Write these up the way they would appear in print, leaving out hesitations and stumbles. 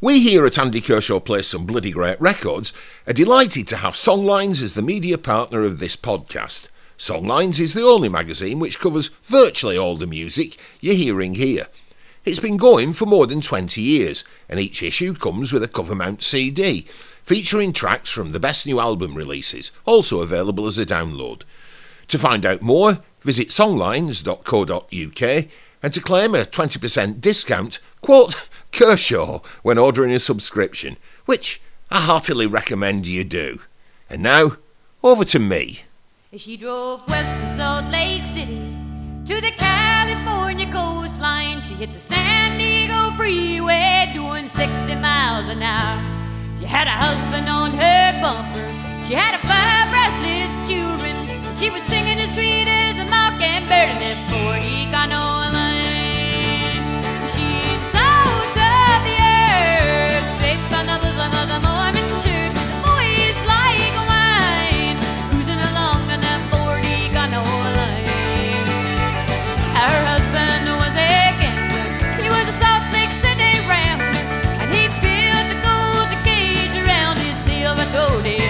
We here at Andy Kershaw Plays Some Bloody Great Records are delighted to have Songlines as the media partner of this podcast. Songlines is the only magazine which covers virtually all the music you're hearing here. It's been going for more than 20 years, and each issue comes with a cover mount CD, featuring tracks from the best new album releases, also available as a download. To find out more, visit songlines.co.uk, and to claim a 20% discount, quote Kershaw when ordering a subscription, which I heartily recommend you do. And now, over to me. She drove west from Salt Lake City to the California coastline. She hit the San Diego freeway doing 60 miles an hour. She had a husband on her bumper. She had five restless children. She was singing as sweet as a mockingbird in that Puerto Rican land. She's salt of the earth, straight from the bosom of the Mormon church, with a voice like wine, cruising along on that Puerto Rican land. Her husband was a gambler. He was a Salt Lake City rambler, and he filled the gold cage around his silver dolly.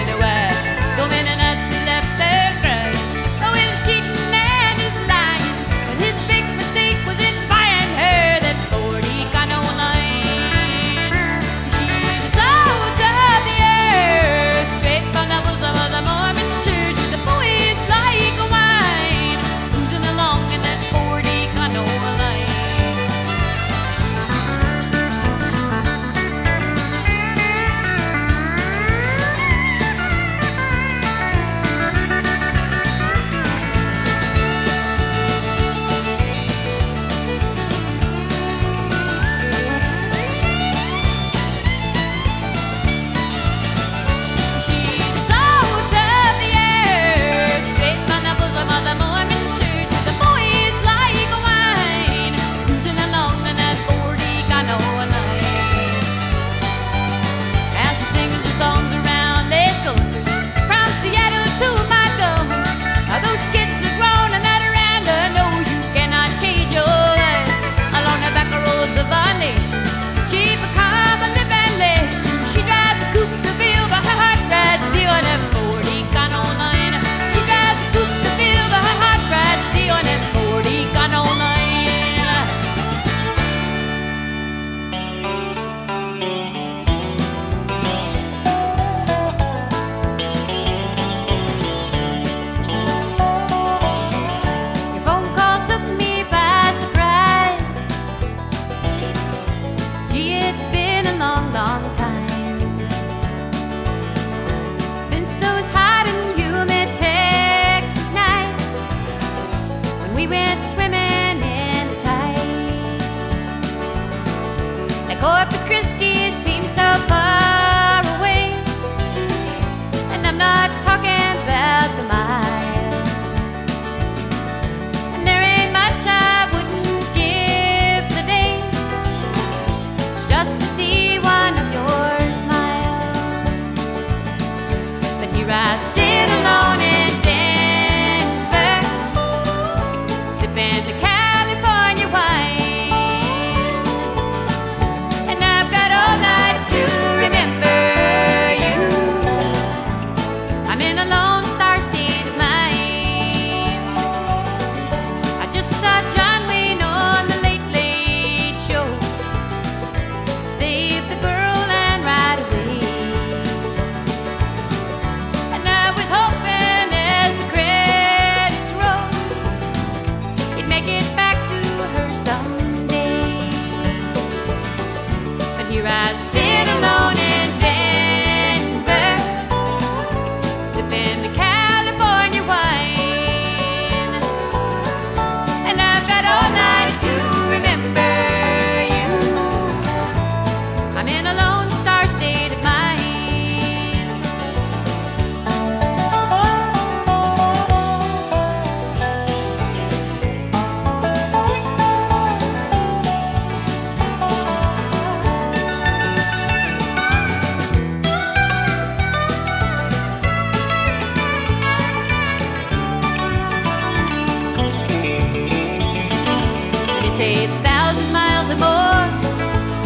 It's 8,000 miles or more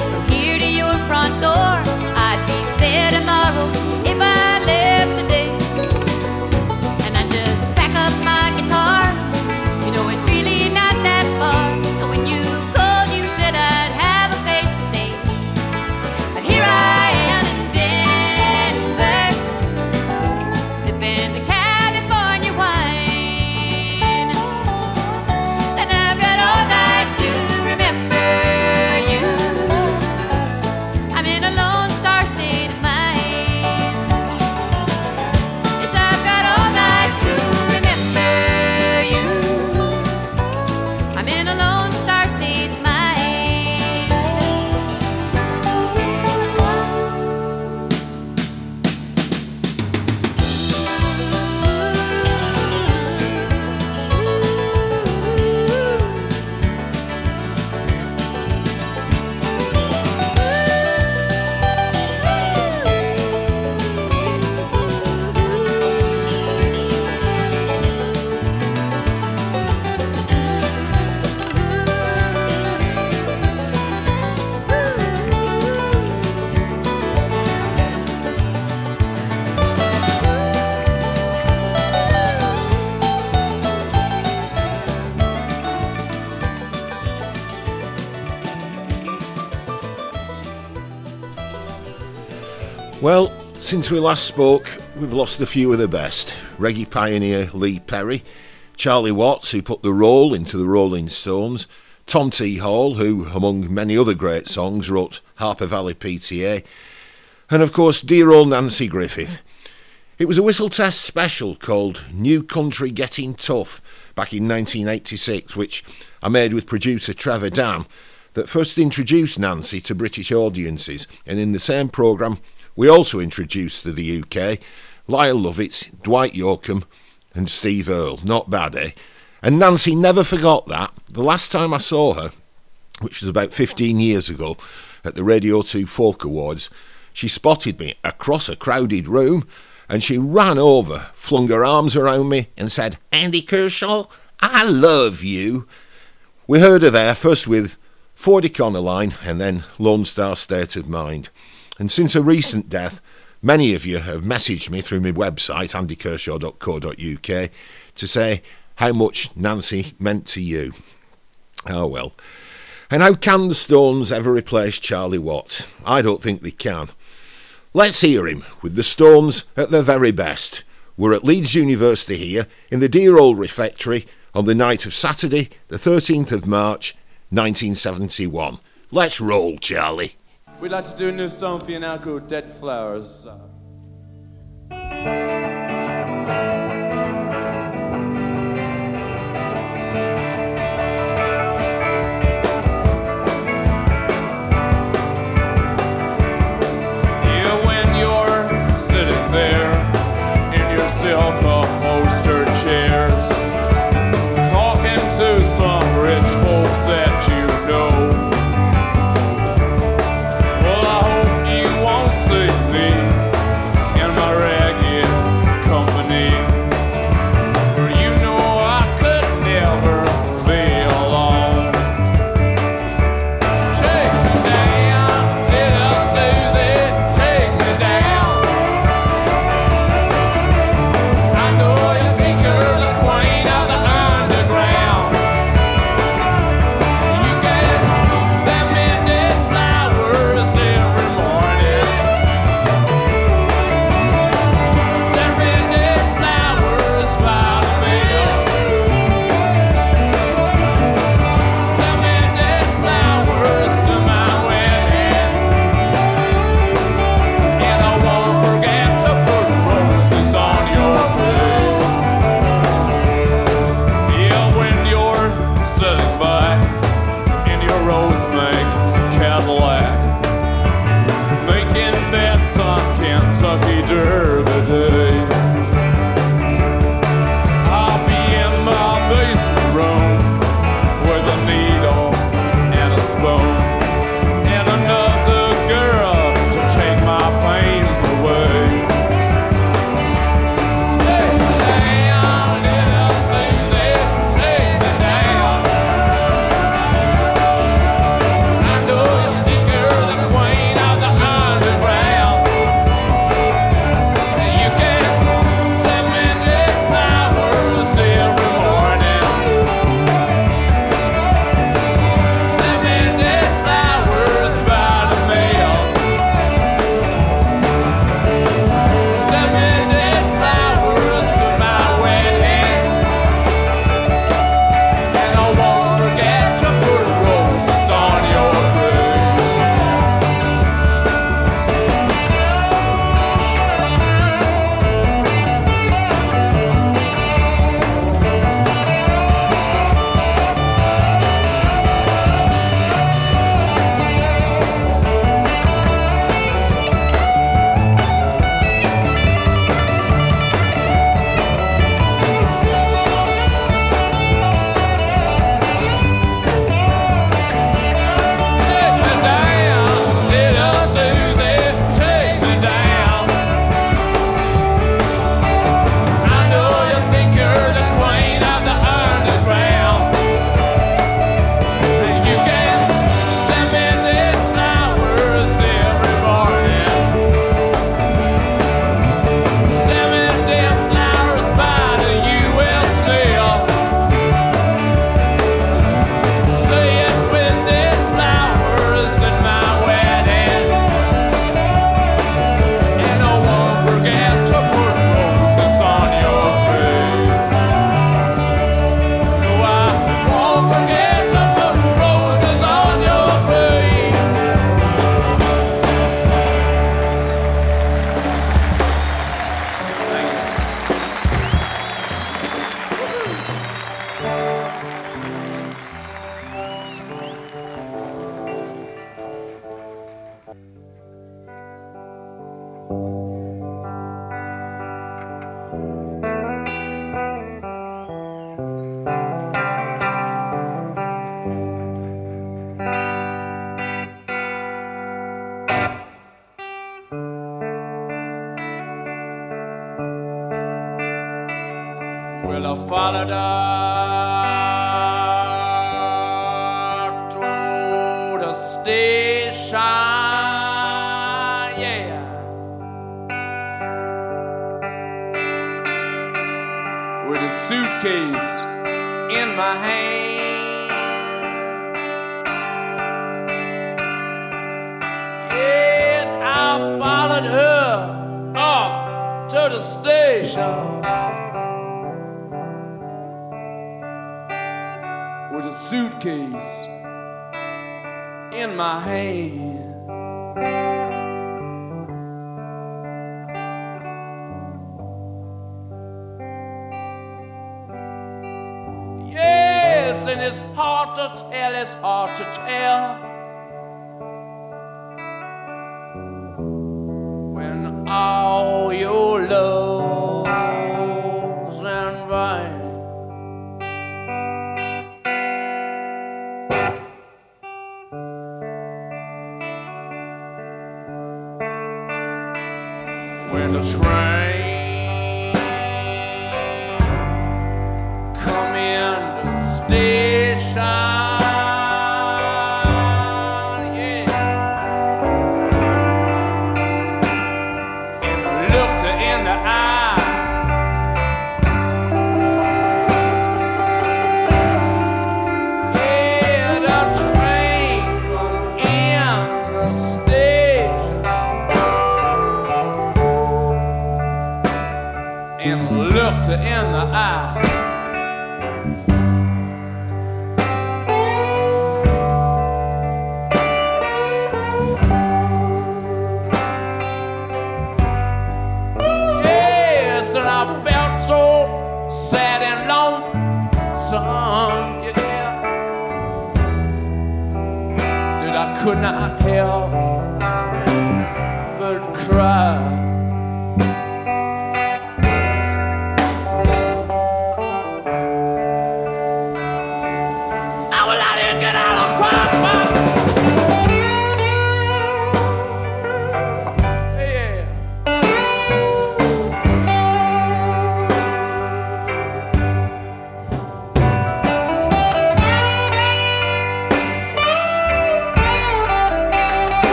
front door. I'd be there tomorrow if I left today. And I just pack up my guitar. You know it's really not that far. And when you called, you said I'd have a place to stay. But here I am in Denver, sipping the California wine. And I've got all night to remember you. I'm in a lone star state of mind. Yes, I've got all night to remember you. I'm in a lone star state of mind. Well, since we last spoke, we've lost a few of the best. Reggae pioneer Lee Perry, Charlie Watts, who put the roll into the Rolling Stones, Tom T. Hall, who, among many other great songs, wrote Harper Valley PTA, and of course, dear old Nanci Griffith. It was a whistle test special called New Country Getting Tough back in 1986, which I made with producer Trevor Dam, that first introduced Nanci to British audiences, and in the same programme, we also introduced to the UK Lyle Lovett, Dwight Yoakam and Steve Earle. Not bad, eh? And Nanci never forgot that. The last time I saw her, which was about 15 years ago at the Radio 2 Folk Awards, she spotted me across a crowded room and she ran over, flung her arms around me and said, "Andy Kershaw, I love you." We heard her there first with Ford Econoline and then Lone Star State of Mind. And since her recent death, many of you have messaged me through my website, AndyKershaw.co.uk, to say how much Nanci meant to you. Oh well. And how can the Stones ever replace Charlie Watts? I don't think they can. Let's hear him with the Stones at their very best. We're at Leeds University here in the dear old refectory on the night of Saturday, the 13th of March, 1971. Let's roll, Charlie. We'd like to do a new song for you now called Dead Flowers. Yeah, when you're sitting there in your self-upholstered chairs, talking to some rich folks that you know.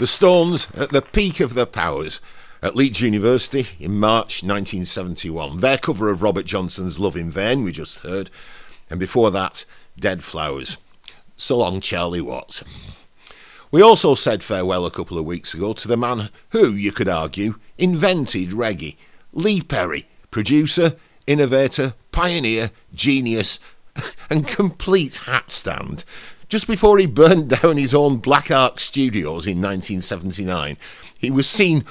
The Stones at the peak of their powers at Leeds University in March 1971. Their cover of Robert Johnson's Love in Vain, we just heard, and before that, Dead Flowers. So long, Charlie Watts. We also said farewell a couple of weeks ago to the man who, you could argue, invented reggae, Lee Perry, producer, innovator, pioneer, genius, and complete hat stand, just before he burned down his own Black Ark Studios in 1979. He was seen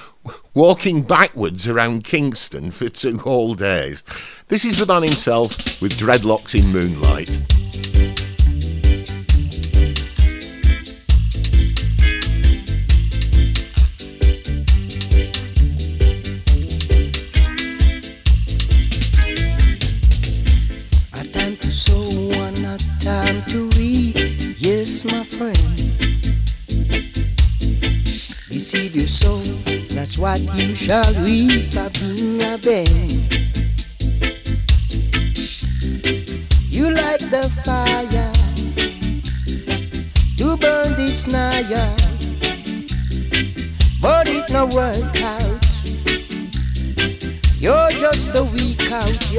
walking backwards around Kingston for 2 whole days. This is the man himself with dreadlocks in moonlight. My friend, receive your soul, that's what you shall reap. You light the fire to burn this naya, but it no work out. You're just a weak out,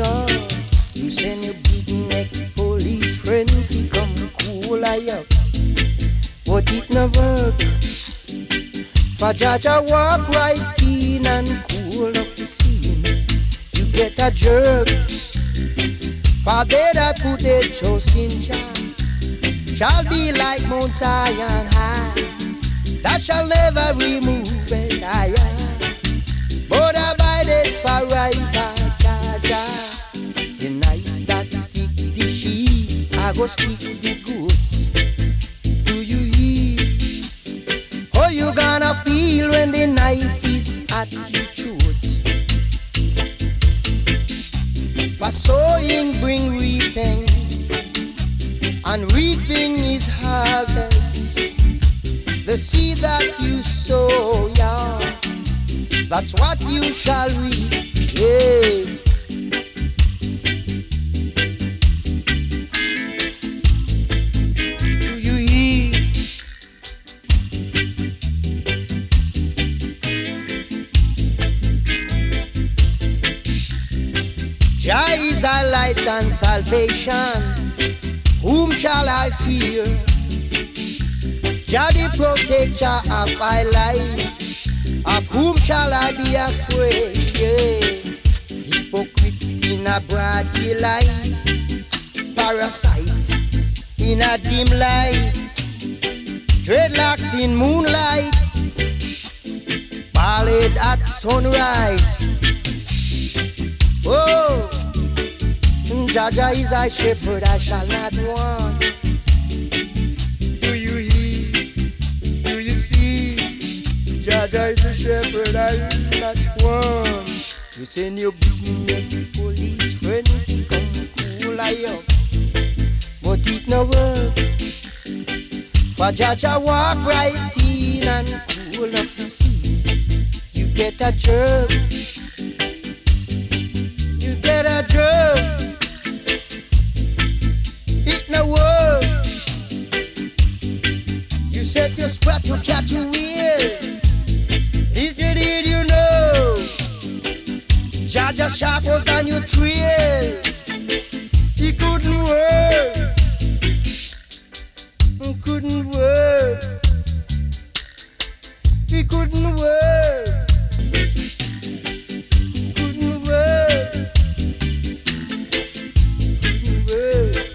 you send your big neck police friend to come cool up. But it no work, for Jaja walk right in and cool up the scene. You get a jerk, for they that who they trust in Jah shall be like Mount Zion high, that shall never remove it higher, but abided forever. Jaja, the knife that stick the sheep, I go stick the goat. You gonna feel when the knife is at your throat. For sowing bring reaping, and reaping is harvest. The seed that you sow, yeah, that's what you shall reap, yeah. Our light and salvation, whom shall I fear? Jah the protector of my life, of whom shall I be afraid? Yeah. Hypocrite in a broad daylight, parasite in a dim light, dreadlocks in moonlight, ballad at sunrise. Oh. Jaja is a shepherd, I shall not want. Do you hear? Do you see? Jaja is a shepherd, I shall not want. You send your big neck police friend, he come cool I up, but it no work, for Jaja walk right in and cool up the sea. You get a jerk, you get a jerk. Set your spot to catch you wheel. If you did, you know. Jaja sharp was on your trail. He couldn't work. He couldn't work. He couldn't work. Couldn't work. Couldn't work. He couldn't work.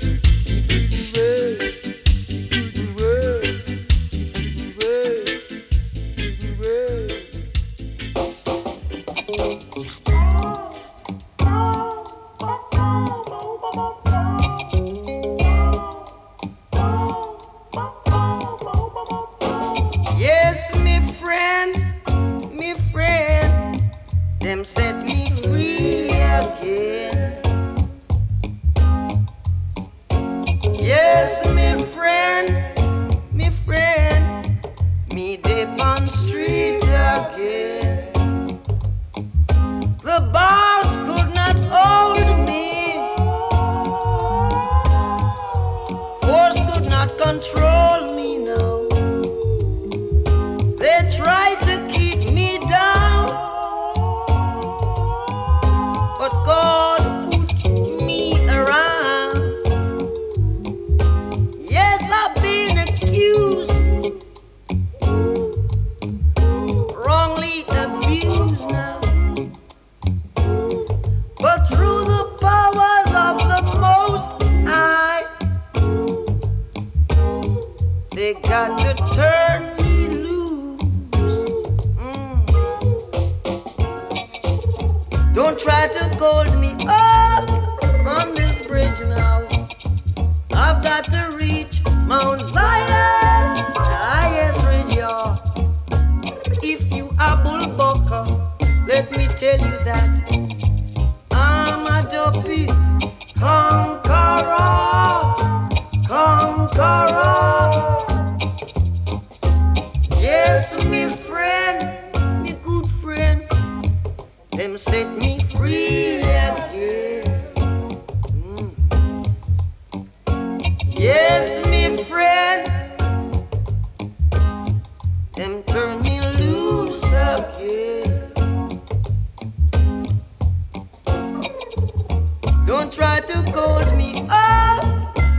Don't try to gold me up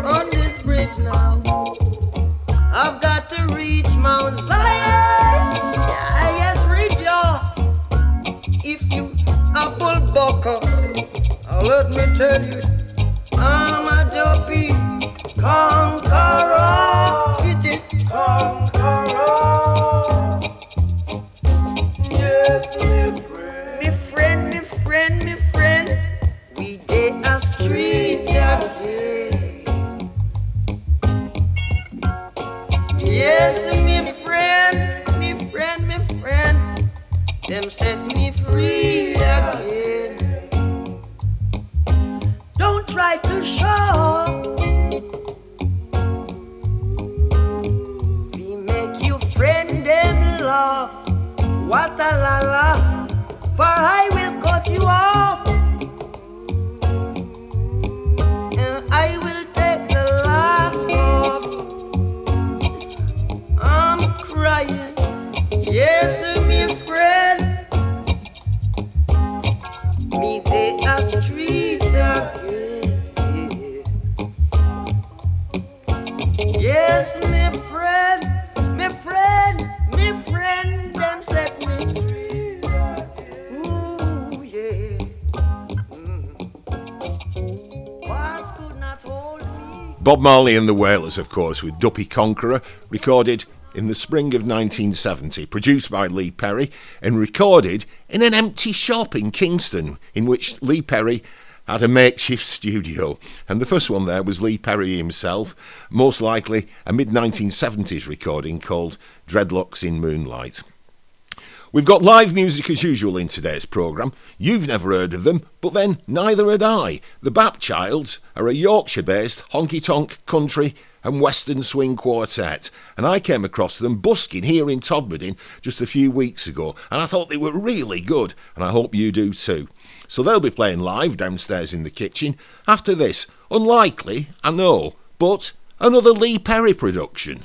on this bridge now. I've got to reach Mount Zion. Yes, reach y'all. If you apple bucker, let me tell you, I'm a dopey conqueror. Kitty conqueror. Yes, me friend. Me friend, me friend, me friend. We dey a street, yeah. Yes, me friend, me friend, me friend. Them set me free again. Don't try to show. We make you friend them love. What a la la, for I will cut you off. Yes, me friend, me they a street again. Yes, me friend, me friend, them set me free. Ooh, yeah. Bars could not hold me. Bob Marley and the Wailers, of course, with Duppy Conqueror, recorded in the spring of 1970, produced by Lee Perry and recorded in an empty shop in Kingston, in which Lee Perry had a makeshift studio. And the first one there was Lee Perry himself, most likely a mid-1970s recording called Dreadlocks in Moonlight. We've got live music as usual in today's programme. You've never heard of them, but then neither had I. The Bapchilds are a Yorkshire-based honky-tonk country and western swing quartet, and I came across them busking here in Todmorden just a few weeks ago, and I thought they were really good, and I hope you do too. So they'll be playing live downstairs in the kitchen after this. Unlikely, I know, but another Lee Perry production.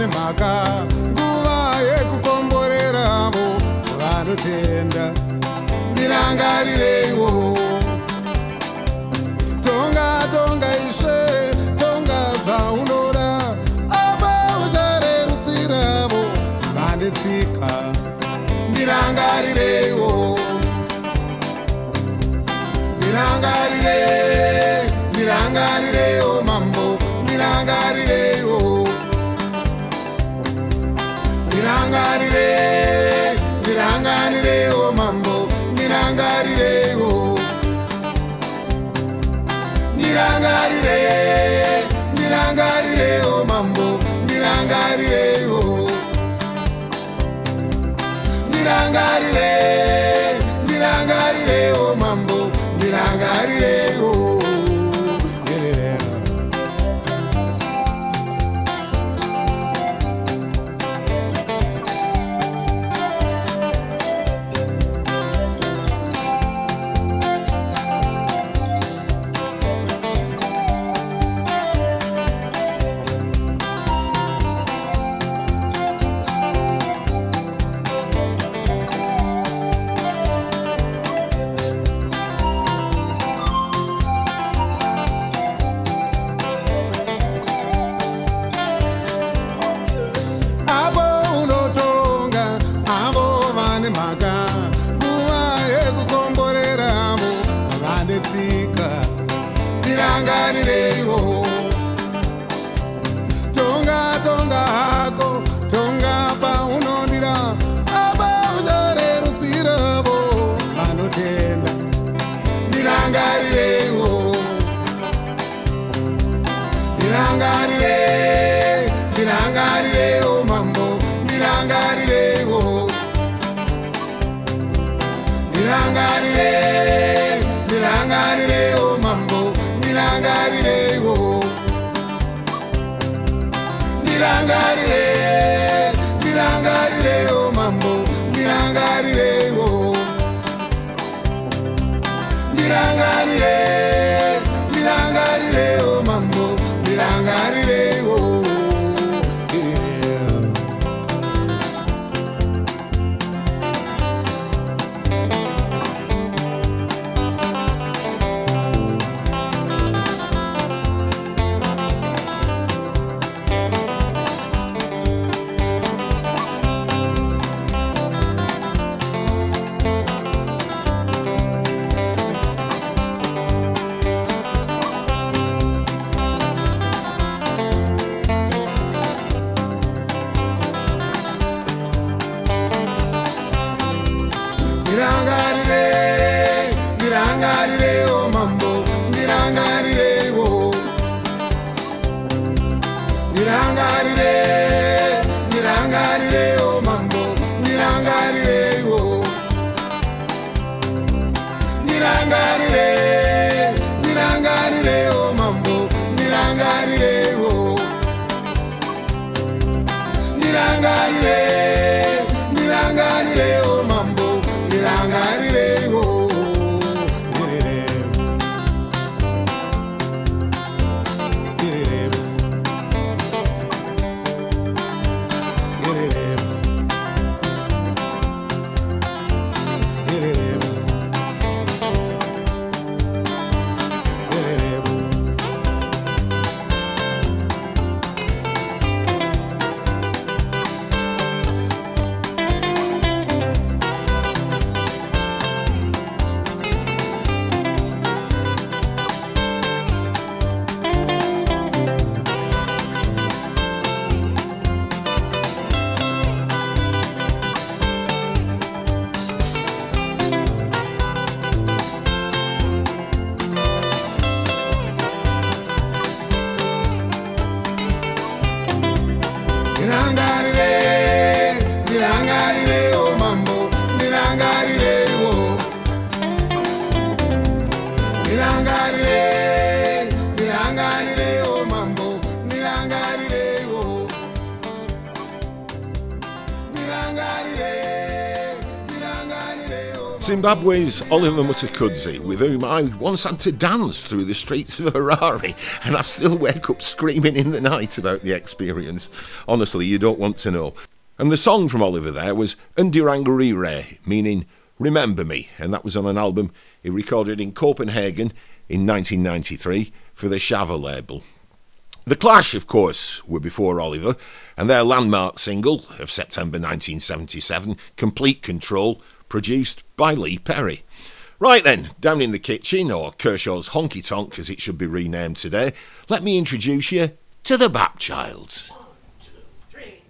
vane mhaka nguva yekukomborera avo vanotenda ndirangarirei wo tonga tonga ishe tonga zvaunora apa ucharerutsiravo vanditsika ndirangarirei wo ndirangarirei ndirangarirei wo mambo ndirangarirei wo ndirangarirei ndirangarirei wo mambo ndirangarirei wo ndirangarirei ndirangarirei wo mambo ndirangarirei wo ndirangarirei ndirangarirei wo mambo ndirangarirei wo. Zimbabwe's Oliver Mutukudzi, with whom I once had to dance through the streets of Harare, and I still wake up screaming in the night about the experience. Honestly, you don't want to know. And the song from Oliver there was Ndirangarire, meaning Remember Me, and that was on an album he recorded in Copenhagen in 1993 for the Shava label. The Clash, of course, were before Oliver, and their landmark single of September 1977, Complete Control, produced by Lee Perry. Right then, down in the kitchen, or Kershaw's Honky Tonk as it should be renamed today, let me introduce you to the Bapchilds. One, two, three.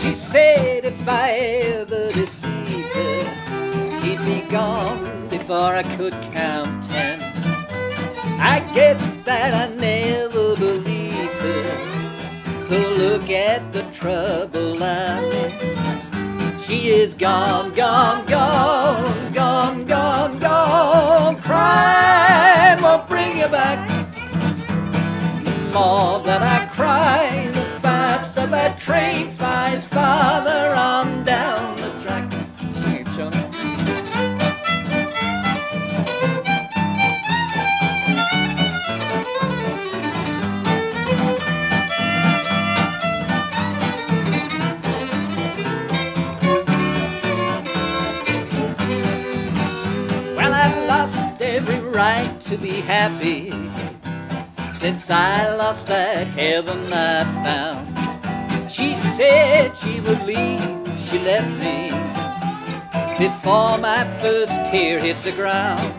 She said if I ever deceived her, she'd be gone before I could count ten. I guess that I never believed her, so look at the trouble I'm in. She is gone, gone, gone, gone, gone, gone. Crying won't bring you back. The more that I cry, the faster that train flies farther on down the track. Sing it, Shona. Right to be happy since I lost that heaven I found. She said she would leave, she left me before my first tear hit the ground.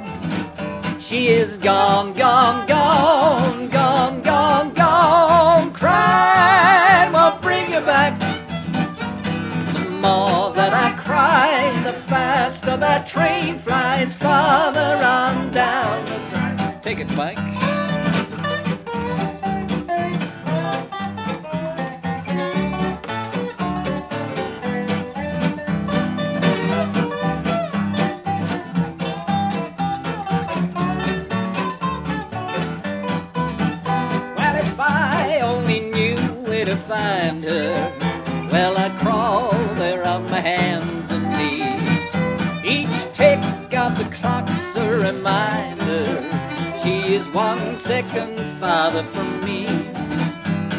She is gone, gone, gone, gone, gone, gone. Crying won't bring her back. The more that I cry, the faster that train flies farther on down the track. Take it, Mike. Well, if I only knew where to find her, well, I'd crawl there on my hands and knees. Each tick of the clock's a reminder, she is 1 second farther from me.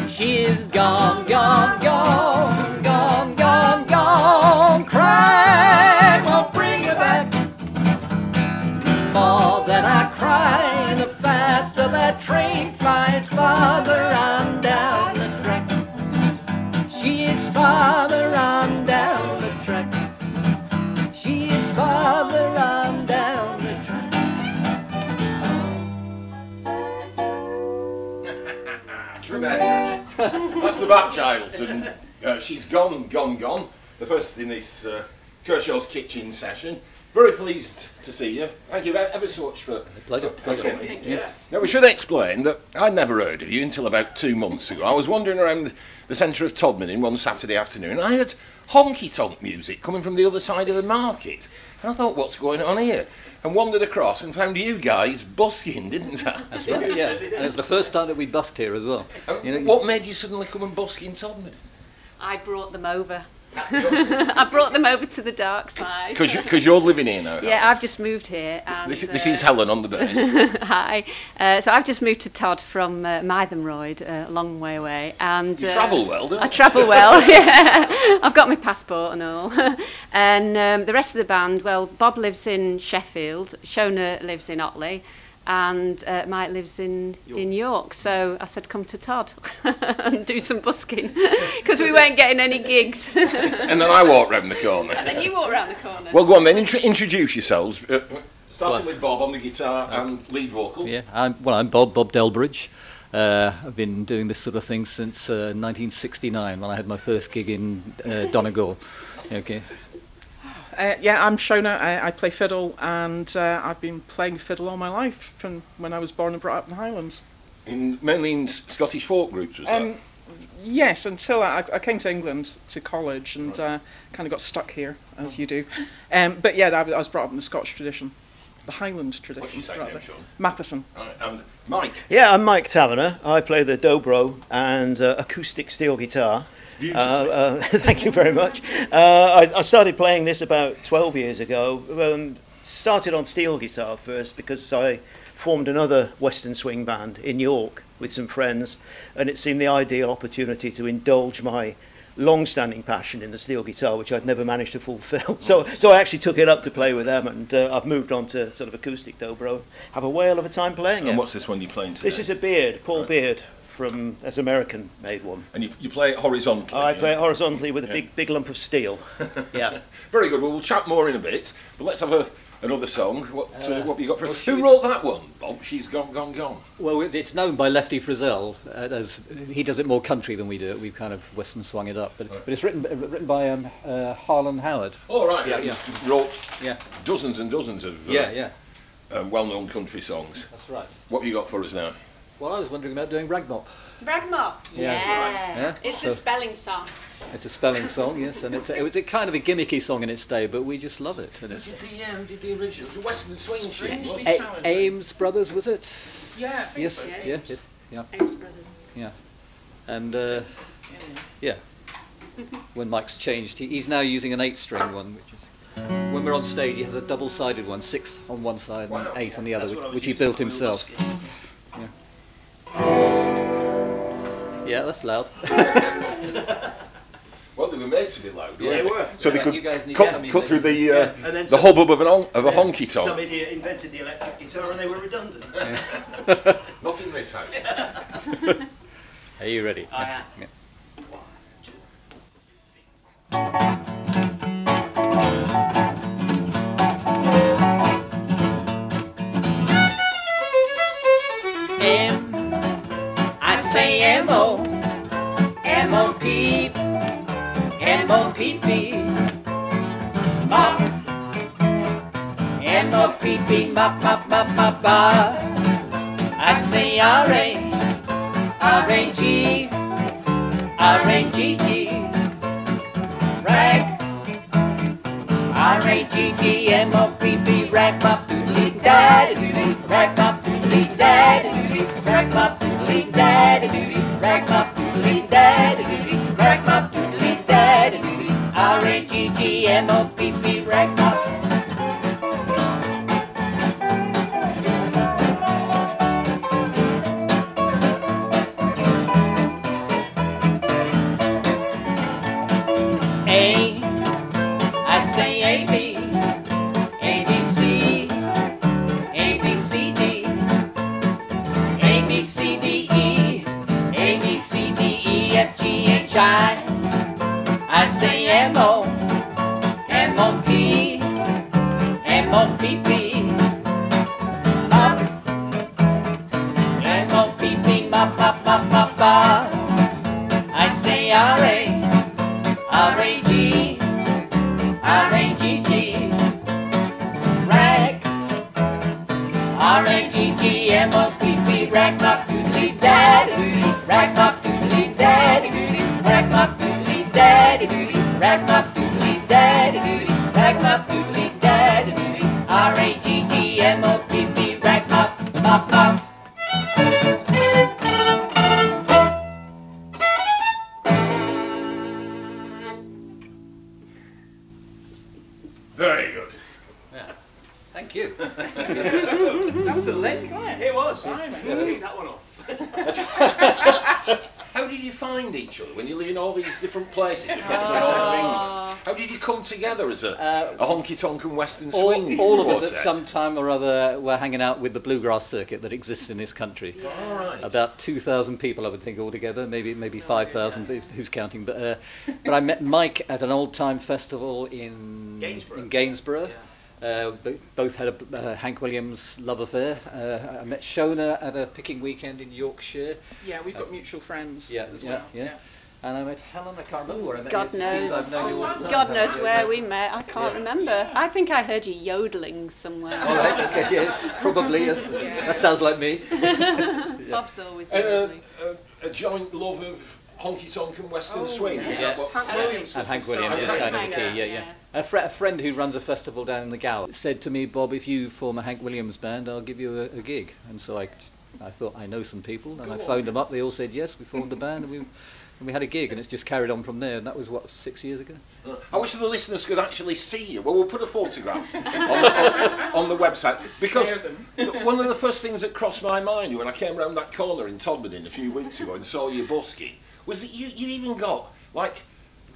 She is gone, gone, gone, gone, gone, gone. Crying won't bring her back. The more that I cry, the faster that train flies farther on down the track. She is farther on down the track. She is farther on down the track. Oh. Tremendous. That's the Bapchilds and She's Gone, Gone, Gone. The first in this Kershaw's Kitchen session. Very pleased to see you. Thank you ever so much for coming. Yes. Now we should explain that I'd never heard of you until about 2 months ago. I was wandering around the centre of Todmorden one Saturday afternoon, and I heard honky-tonk music coming from the other side of the market. And I thought, what's going on here? And wandered across and found you guys busking, didn't I? That's right, yeah. And it's the first time that we busked here as well. What made you suddenly come and busk in Todmorden? I brought them over. I brought them over to the dark side. Because you're living here now. Yeah, I've just moved here. And this is Helen on the bass. Hi. So I've just moved to Todd from Mythenroyd, a long way away. And you travel well, don't you? I travel well, yeah. I've got my passport and all. And the rest of the band, well, Bob lives in Sheffield, Shona lives in Otley, and Mike lives in York, so I said come to Todd and do some busking, because we weren't getting any gigs. And then I walked round the corner. And then you walked round the corner. Well, go on then, introduce yourselves, starting with Bob on the guitar and lead vocal. Yeah, I'm Bob Delbridge. I've been doing this sort of thing since 1969, when I had my first gig in Donegal. Okay. Yeah, I'm Shona, I play fiddle, and I've been playing fiddle all my life, from when I was born and brought up in the Highlands. Mainly in Scottish folk groups, was that? Yes, until I came to England to college, and kind of got stuck here, as you do. But yeah, I was brought up in the Scottish tradition, the Highland tradition. What's your second name, Sean? Matheson. Right, and Mike? Yeah, I'm Mike Taverner. I play the dobro and acoustic steel guitar. Thank you very much. I started playing this about 12 years ago. Started on steel guitar first because I formed another Western swing band in York with some friends, and it seemed the ideal opportunity to indulge my long-standing passion in the steel guitar, which I'd never managed to fulfil. So I actually took it up to play with them, and I've moved on to sort of acoustic dobro. Have a whale of a time playing it. And what's this one you're playing today? This is a Beard, Paul Beard, from as American made one. And you play it horizontally? I play it horizontally with a big lump of steel. Yeah. Very good. Well, we'll chat more in a bit, but let's have another song. What have you got for us? Who wrote that one, Bob? She's Gone, Gone, Gone. Well, it's known by Lefty Frizzell, as he does it more country than we do it. We've kind of Western swung it up, but it's written by Harlan Howard. Oh right, yeah, wrote dozens and dozens of well-known country songs. That's right. What have you got for us now? Well, I was wondering about doing ragmop. Ragmop, yeah. It's a spelling song. It's a spelling song, yes, and it was kind of a gimmicky song in its day, but we just love it. And who did the original? It was a Western swing shit. Ames Brothers, was it? Yeah, I think so. Yeah. Ames Brothers. Yeah, and when Mike's changed, he's now using an 8-string one, which is. When we're on stage, he has a double-sided one, 6 on one side and 8 on the other, which he built himself. Yeah. Yeah, that's loud. Well, they were made to be loud, weren't they? They were. So they could cut through the hubbub of a honky tonk. Some idiot invented the electric guitar and they were redundant. Yeah. Not in this house. Are you ready? I am. Yeah. 1, 2, 3. M-O, M-O-P, M-O-P-P, mop, M-O-P-P, mop, mop, mop, mop, mop. I say R-A-G, R-A-G-G, rag, R-A-G-G, M-O-P-P, rag, mop, doodly, dad, doodly, rag, mop, doodly, dad, doodly, rag, mop, doodly, daddy doody, rag mop doodly, daddy doody, rag mop doodly, daddy doody, R-A-G-G-M-O-P-P, rag mop. A, I say A-B, A-B-C, A-B-C-D. I say M-O, M-O-P, M-O-P-P, mop, M-O-P-P, mop, mop, mop, mop, mop. I say R-A, R-A-G, R-A-G-G, rag, R-A-G-G, M-O-P-P, rag, mop, doodly, dad, doodly, rag, mop, doodly, dad, doodly. Rag-mop, doodly, daddy-doody, rag-mop, doodly, daddy-doody, rag-mop, doodly, daddy-doody, R-A-G-G-M-O-P-P, rag-mop, mop-mop. Very good. Yeah. Thank you. That was a lick, wasn't it? It was. I'm going to leave that one off. How did you find each other when you live in all these different places across the north of England? How did you come together as a honky-tonk and western swing? All of us at some time or other were hanging out with the bluegrass circuit that exists in this country. Yeah. Right. About 2,000 people, I would think, altogether, maybe 5,000, who's counting. But I met Mike at an old-time festival in Gainsborough. Both had a Hank Williams love affair. I met Shona at a picking weekend in Yorkshire. Yeah, we've got mutual friends as well. Yeah. And I met Helen McArdle. God knows where we met. I can't remember. Yeah. I think I heard you yodeling somewhere. All right, okay, yes, probably. Yes. Yeah. That sounds like me. Bob's always yodeling. A joint love of honky-tonk and western swing. Yeah. Yes. Hank Williams is kind of the key, yeah. A friend who runs a festival down in the Gower said to me, "Bob, if you form a Hank Williams band, I'll give you a gig." And so I thought, I know some people, and I phoned them up. They all said yes. We formed a band, and we and we had a gig, and it's just carried on from there, and that was, what, 6 years ago? I wish the listeners could actually see you. Well, we'll put a photograph on the website. Because one of the first things that crossed my mind when I came round that corner in Todmorden a few weeks ago and saw you busking was that you even got, like,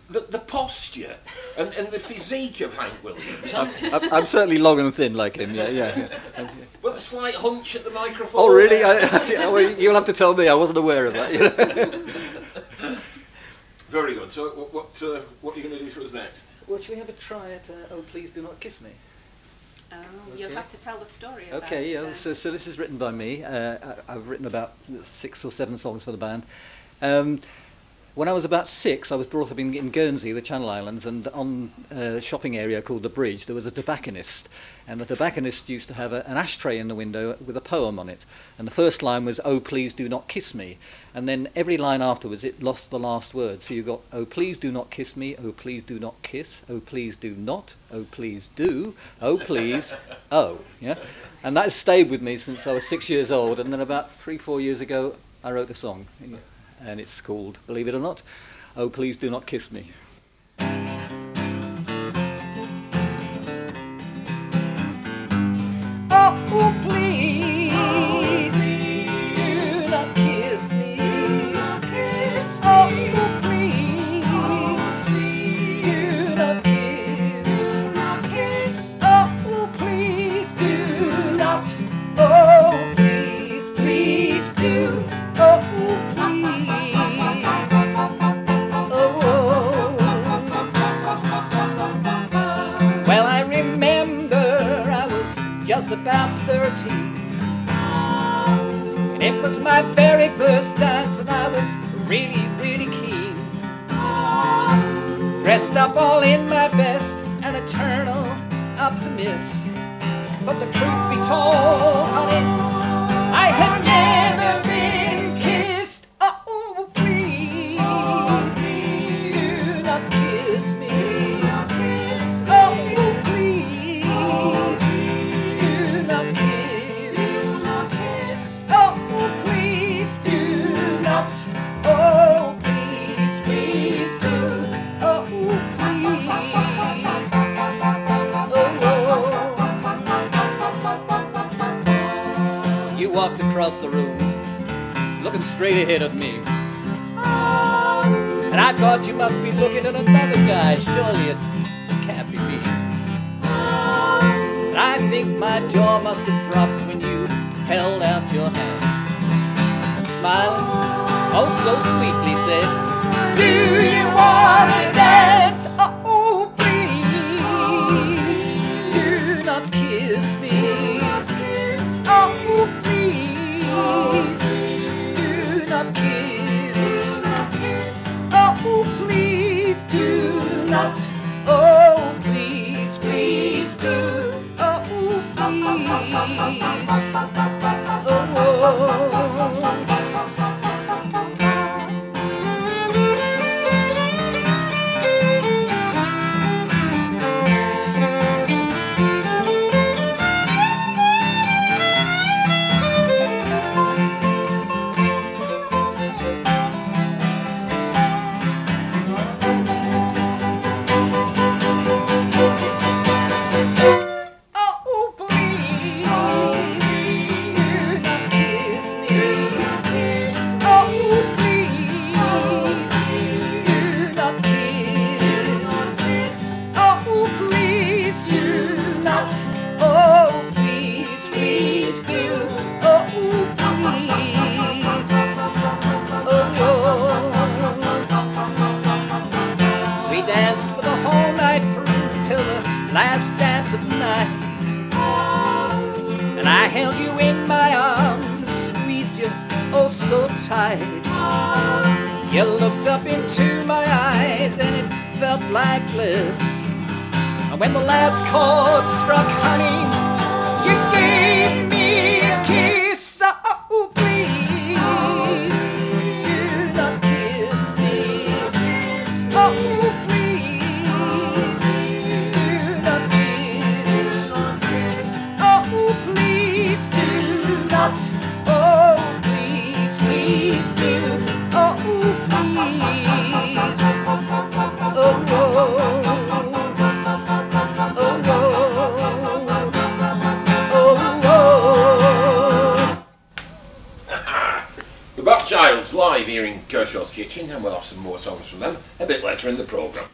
the posture and the physique of Hank Williams. I'm certainly long and thin like him, yeah. With a slight hunch at the microphone. Oh, really? You'll have to tell me. I wasn't aware of that. You know? Very good. So what are you going to do for us next? Well, should we have a try at Oh Please Do Not Kiss Me? Oh, okay. You'll have to tell the story about it. Okay, yeah, so this is written by me. I've written about 6 or 7 songs for the band. When I was about 6, I was brought up in Guernsey, the Channel Islands, and on a shopping area called The Bridge, there was a tobacconist. And the tobacconist used to have an ashtray in the window with a poem on it. And the first line was, "Oh, please do not kiss me." And then every line afterwards, it lost the last word. So you got, "Oh, please do not kiss me. Oh, please do not kiss. Oh, please do not. Oh, please do. Oh, please. Oh." Yeah? And that has stayed with me since I was 6 years old. And then about 3 or 4 years ago, I wrote the song. And it's called, believe it or not, "Oh Please Do Not Kiss Me." Oh, please do not kiss me. Oh, please do not kiss. Oh, please do not. Oh, please, please do. Oh, please. About 13, and it was my very first dance, and I was really, really keen. Dressed up all in my best, an eternal optimist. But the truth be told, honey, I have never been kissed. Oh, please do not kiss me. Oh. Walked across the room, looking straight ahead of me, and I thought you must be looking at another guy. Surely it can't be me. And I think my jaw must have dropped when you held out your hand, and smiling, oh so sweetly, said, "Do you wanna dance? Oh, please, do not kiss me. Oh, please, do not kiss. Oh, please, do not. Oh, please, please, do. Oh, please." Oh. You looked up into my eyes and it felt like bliss. And when the last chord struck, honey, you gave me a kiss. Oh, please, do not kiss me. Oh, please, do not kiss. Oh, please, do not. Oh, please, do. Oh, please. Bapchild's live here in Kershaw's Kitchen, and we'll have some more songs from them a bit later in the programme.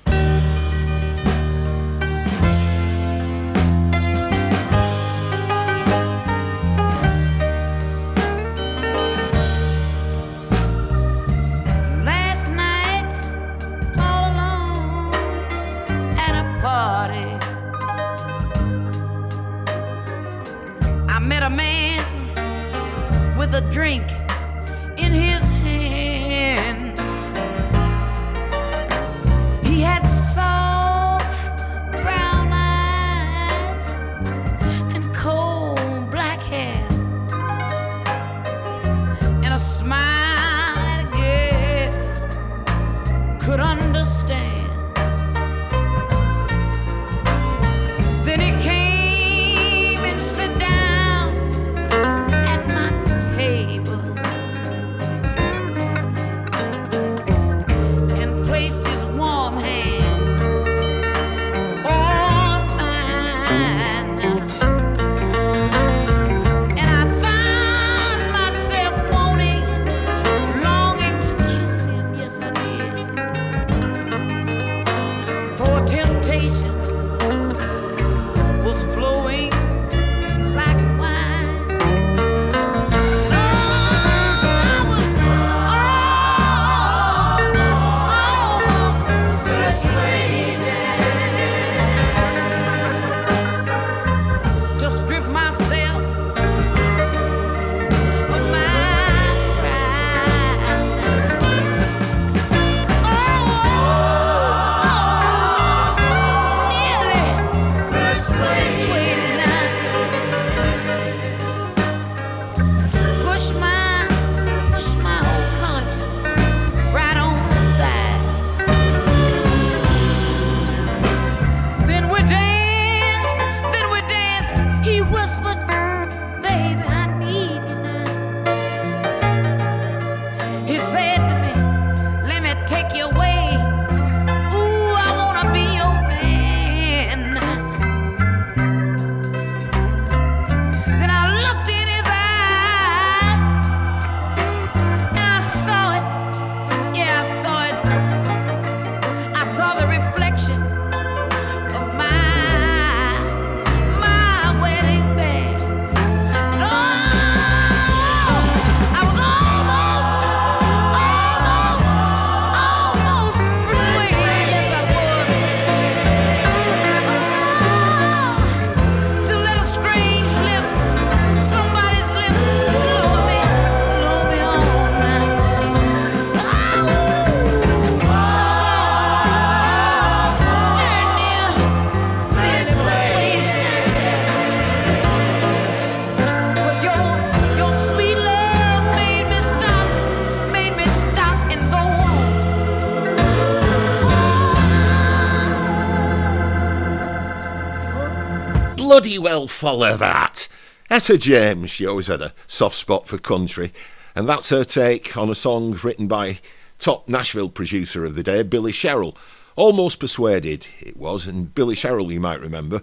Bloody well follow that. Etta James, she always had a soft spot for country, and that's her take on a song written by top Nashville producer of the day, Billy Sherrill. Almost Persuaded it was, and Billy Sherrill, you might remember,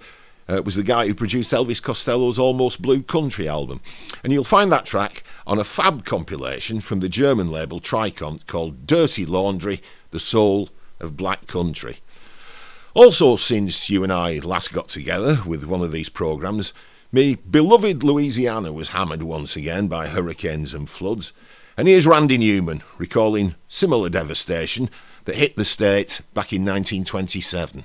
was the guy who produced Elvis Costello's Almost Blue Country album. And you'll find that track on a fab compilation from the German label Tricont called Dirty Laundry, The Soul of Black Country. Also, since you and I last got together with one of these programmes, me beloved Louisiana was hammered once again by hurricanes and floods. And here's Randy Newman recalling similar devastation that hit the state back in 1927.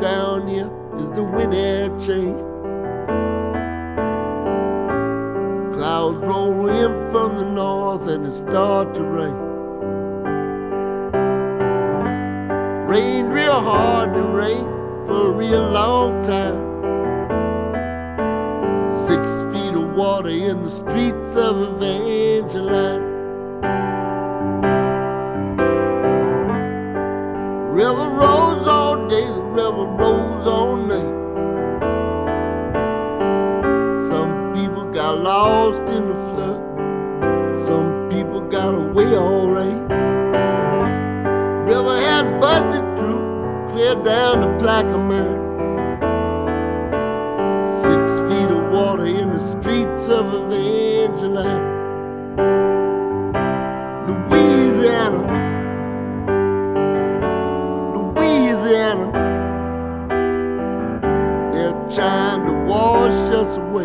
Down here is the wind air change. Clouds roll in from the north and it start to rain. Rained real hard and rain for a real long time. 6 feet of water in the streets of Evangeline. River rolls all day, the river rolls all night. Some lost in the flood. Some people got away all right. River has busted through, cleared down the Plaquemine mine. 6 feet of water in the streets of Evangeline. Louisiana, they're trying to wash us away.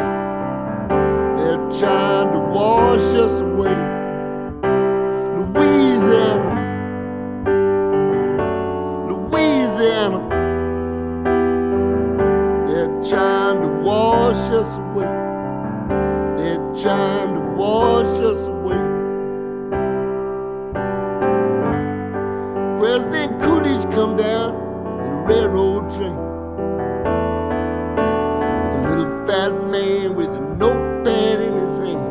They're trying to wash us away. Louisiana, Louisiana, they're trying to wash us away. They're trying to wash us away. President Coolidge come down in a railroad train with a little fat man with a notepad in his hand.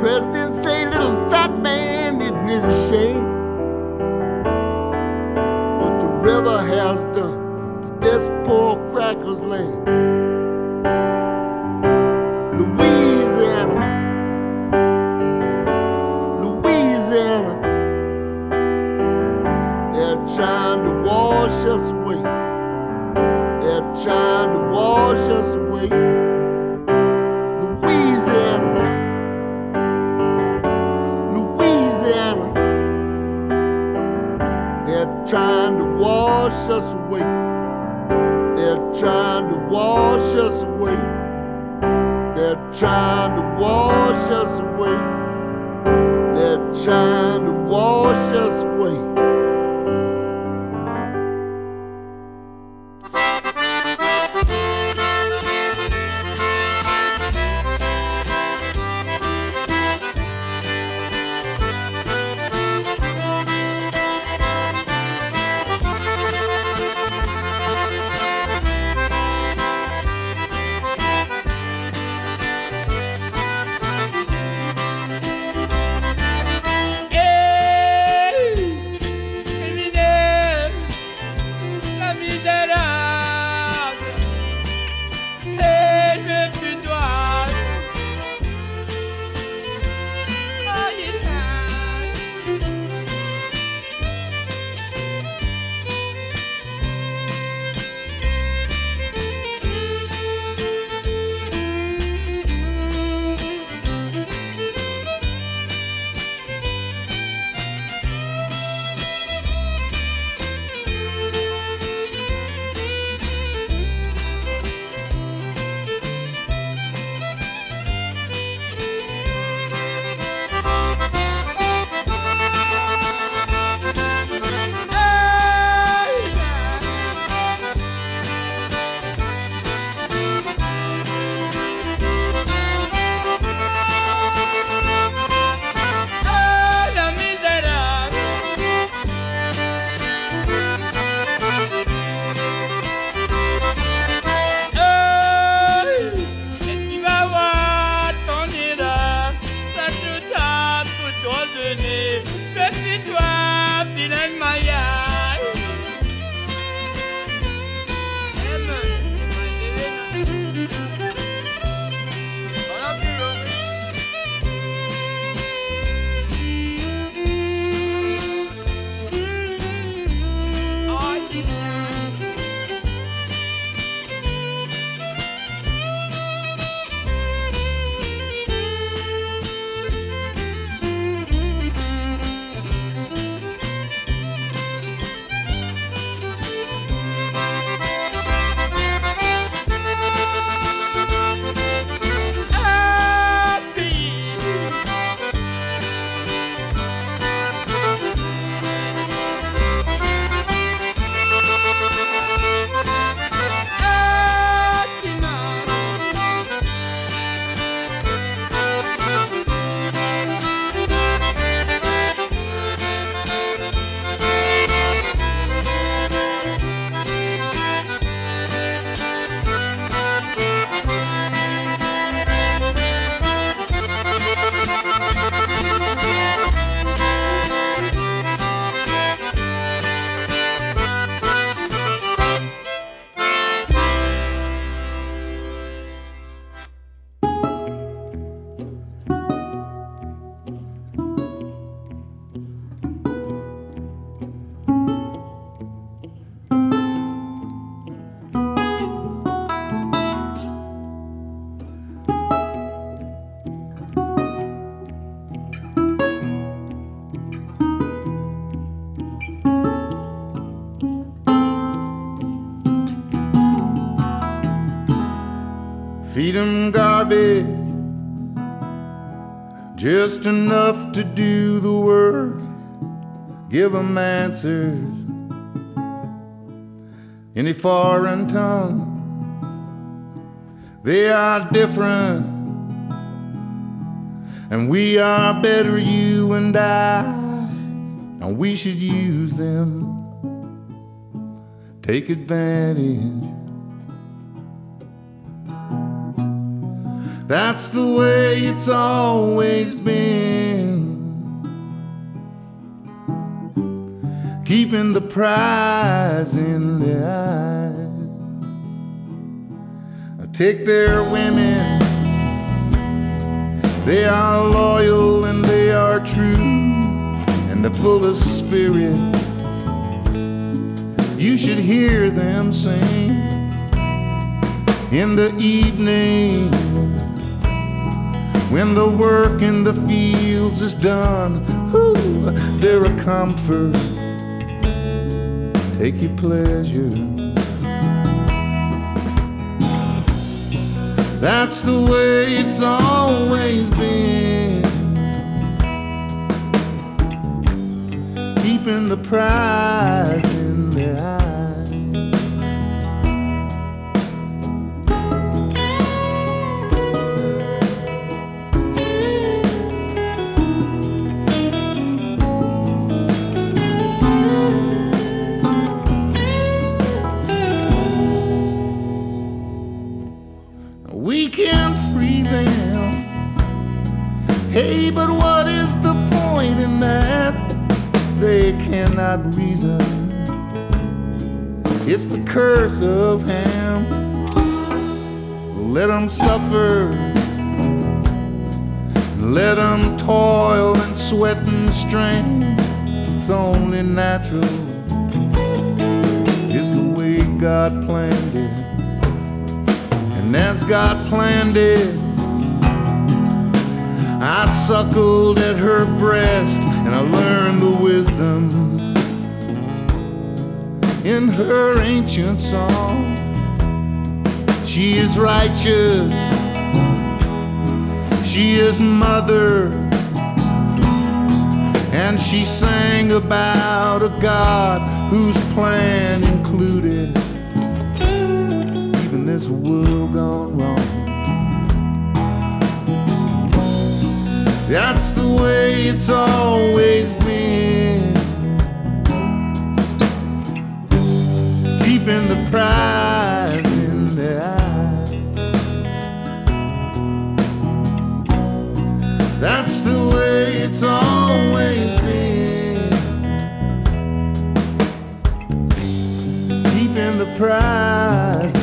President say little fat man isn't it a shame what the river has done to this poor cracker's land. Trying to wash us away. They're trying to wash us away. Louisiana, Louisiana, they're trying to wash us away. They're trying to wash us away. They're trying to wash us away. They're trying to wash us away. Feed 'em garbage, just enough to do the work. Give 'em answers in a foreign tongue. They are different, and we are better, you and I, and we should use them. Take advantage. That's the way it's always been, keeping the prize in their eyes. Take their women, they are loyal and they are true, and they're full of spirit. You should hear them sing in the evening, when the work in the fields is done. Ooh, they're a comfort. Take your pleasure. That's the way it's always been, keeping the prize in their eyes. Hey, but what is the point in that? They cannot reason. It's the curse of Ham. Let them suffer. Let them toil and sweat and strain. It's only natural. It's the way God planned it. And as God planned it, I suckled at her breast, and I learned the wisdom in her ancient song. She is righteous, she is mother, and she sang about a God whose plan included even this world gone wrong. That's the way it's always been, keeping the prize in their eyes. That's the way it's always been, keeping the prize in their eyes.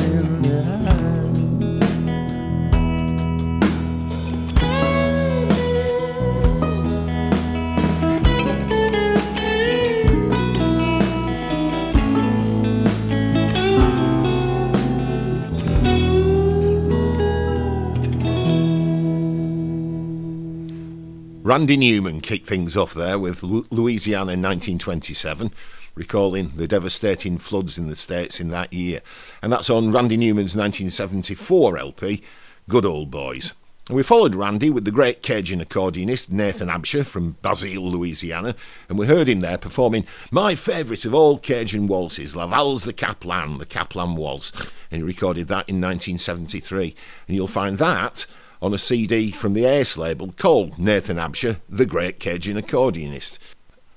Randy Newman kicked things off there with Louisiana in 1927, recalling the devastating floods in the States in that year. And that's on Randy Newman's 1974 LP, Good Old Boys. And we followed Randy with the great Cajun accordionist Nathan Absher from Basile, Louisiana, and we heard him there performing my favourite of all Cajun waltzes, Laval's the Kaplan Waltz, and he recorded that in 1973. And you'll find that on a CD from the Ace label called Nathan Absher, The Great Cajun Accordionist.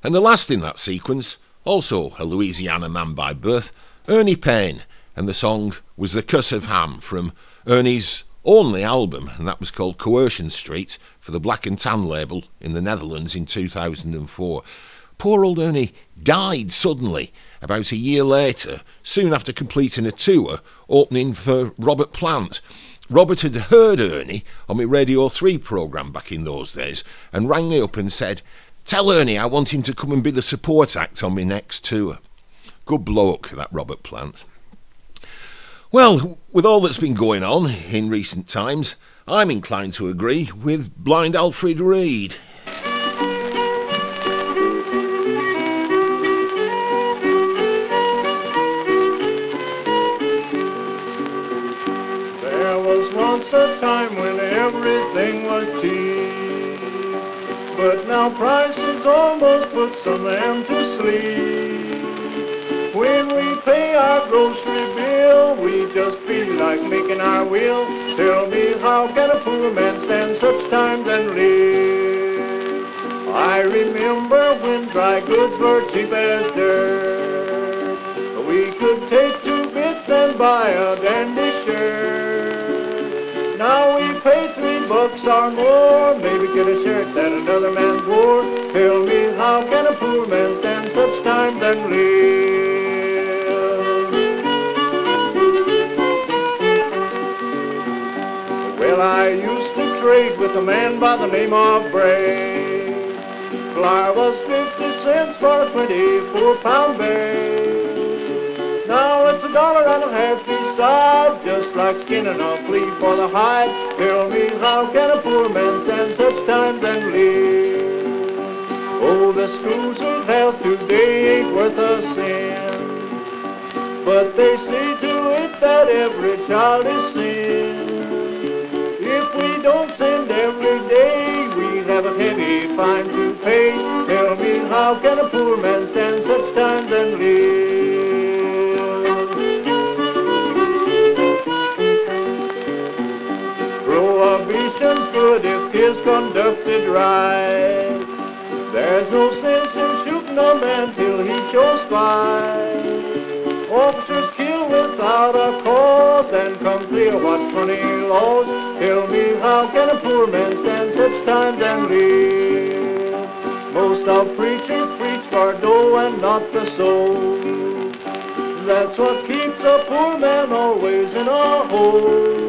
And the last in that sequence, also a Louisiana man by birth, Ernie Payne, and the song was The Curse of Ham from Ernie's only album, and that was called Coercion Street for the Black and Tan label in the Netherlands in 2004. Poor old Ernie died suddenly about a year later, soon after completing a tour opening for Robert Plant. Robert had heard Ernie on my Radio 3 programme back in those days and rang me up and said, "Tell Ernie I want him to come and be the support act on my next tour." Good bloke, that Robert Plant. Well, with all that's been going on in recent times, I'm inclined to agree with Blind Alfred Reed. everything was cheap. But now prices almost put some of them to sleep. When we pay our grocery bill, we just feel like making our will. Tell me, how can a poor man stand such times and live? I remember when dry goods were cheap as dirt. We could take two bits and buy a dandy shirt. Now we pay $3 or more, maybe get a shirt that another man wore. Tell me, how can a poor man stand such times and live? Well, I used to trade with a man by the name of Bray. Flour was 50 cents for a 24-pound bag. Now it's $1.50 each side, just like skinning a flea for the hide. Tell me, how can a poor man stand such times and live? Oh, the schools of health today ain't worth a cent, but they see to it that every child is sent. If we don't send every day, we have a heavy fine to pay. Tell me, how can a poor man stand such times and live? Prohibition's good if it's conducted right. There's no sense in shooting a man till he shows fight. Officers kill without a cause and come clear what funny laws. Tell me, how can a poor man stand such times and live? Most of preachers preach for dough and not the soul. That's what keeps a poor man always in a hole.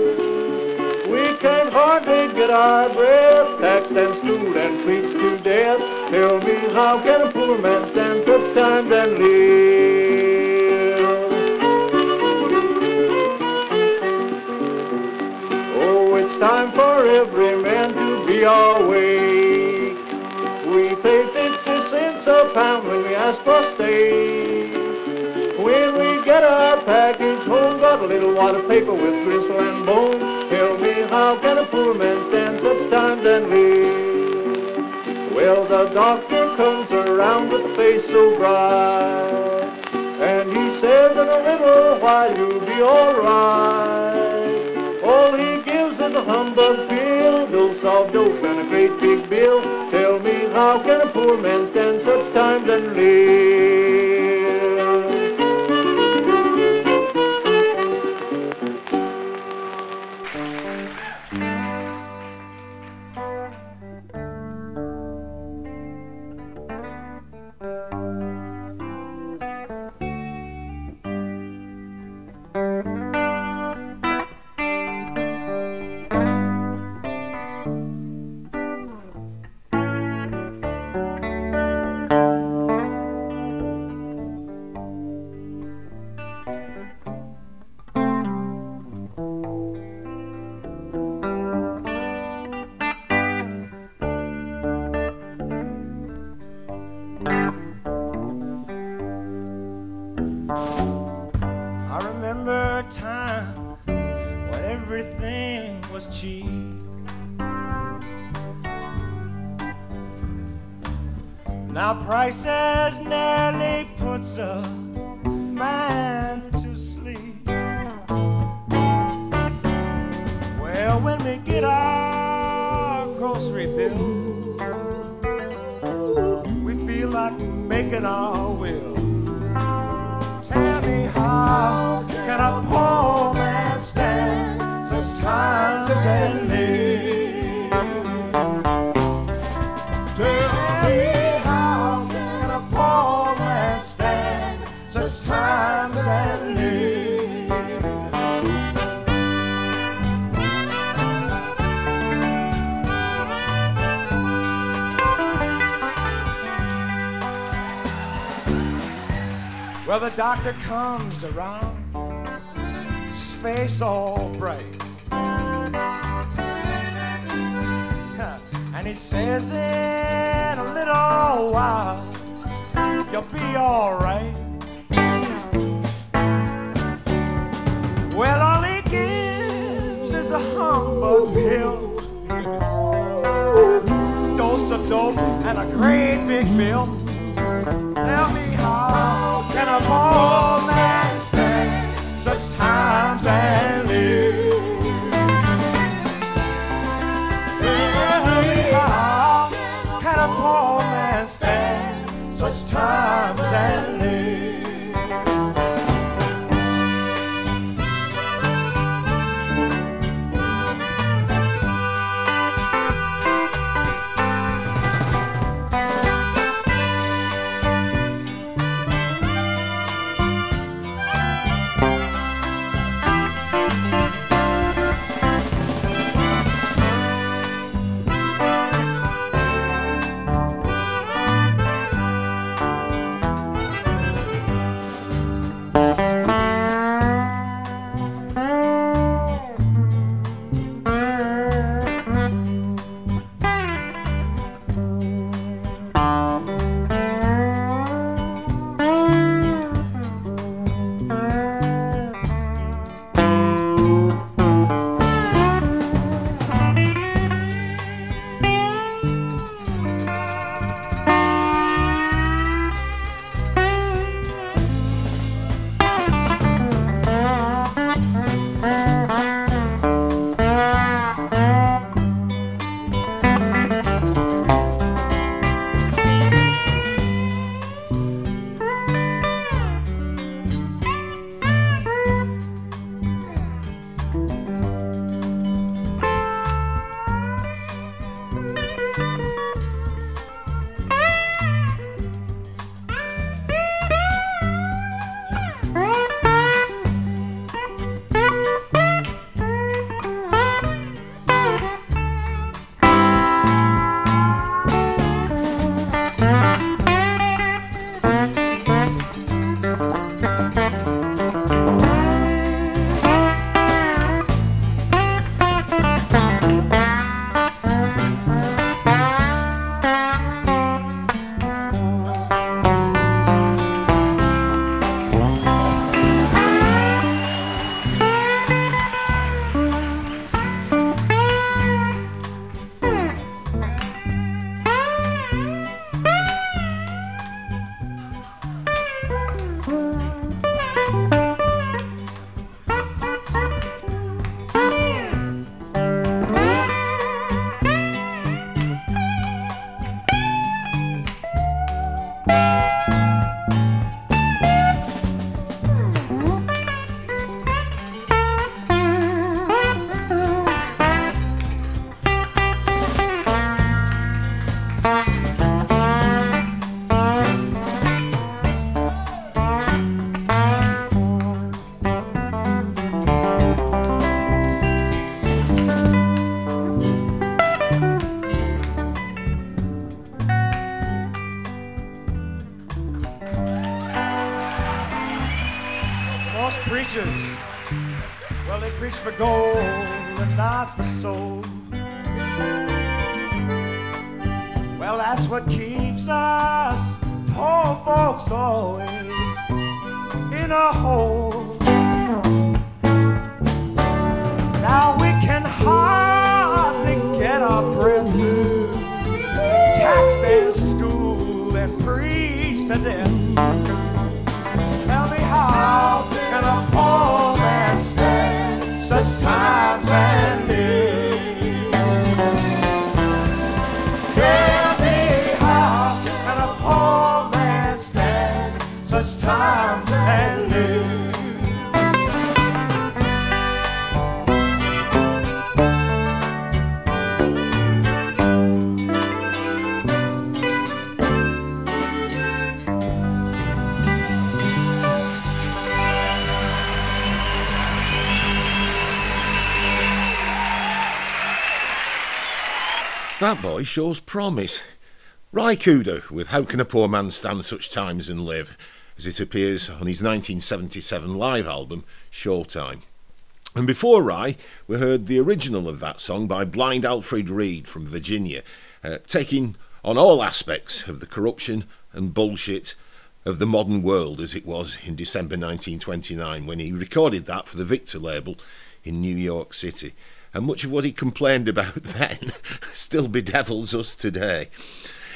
We can hardly get our breath, taxed and stooled and preached to death. Tell me, how can a poor man stand such times and live? Oh, it's time for every man to be awake. We pay 50 cents a pound when we ask for steak. When we get our package home, got a little wad of paper with gristle and bone. Tell me, how can a poor man stand such times and live? Well, the doctor comes around with a face so bright, and he says, in a little while you'll be all right. All he gives is a humbug pill, dose of dope and a great big bill. Tell me, how can a poor man stand such times and live? Doctor comes around, his face all bright, and he says, in a little while you'll be all right. Well, all he gives is a humbug pill, coat and a great big bill. Tell me how can a poor man stand such times and live? Tell me how can a poor man stand such times and live? That boy shows promise. Raikuda with How Can a Poor Man Stand Such Times and Live, as it appears on his 1977 live album Showtime. And before Rai, we heard the original of that song by Blind Alfred Reed from Virginia, taking on all aspects of the corruption and bullshit of the modern world as it was in December 1929 when he recorded that for the Victor label in New York City. and much of what he complained about then still bedevils us today.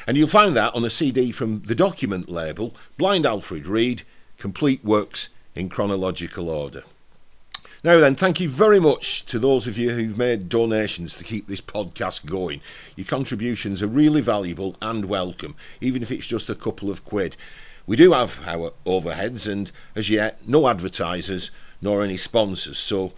And you'll find that on a CD from the Document label, Blind Alfred Reed, Complete Works in Chronological Order. Now then, thank you very much to those of you who've made donations to keep this podcast going. Your contributions are really valuable and welcome, even if it's just a couple of quid. We do have our overheads and, as yet, no advertisers nor any sponsors, so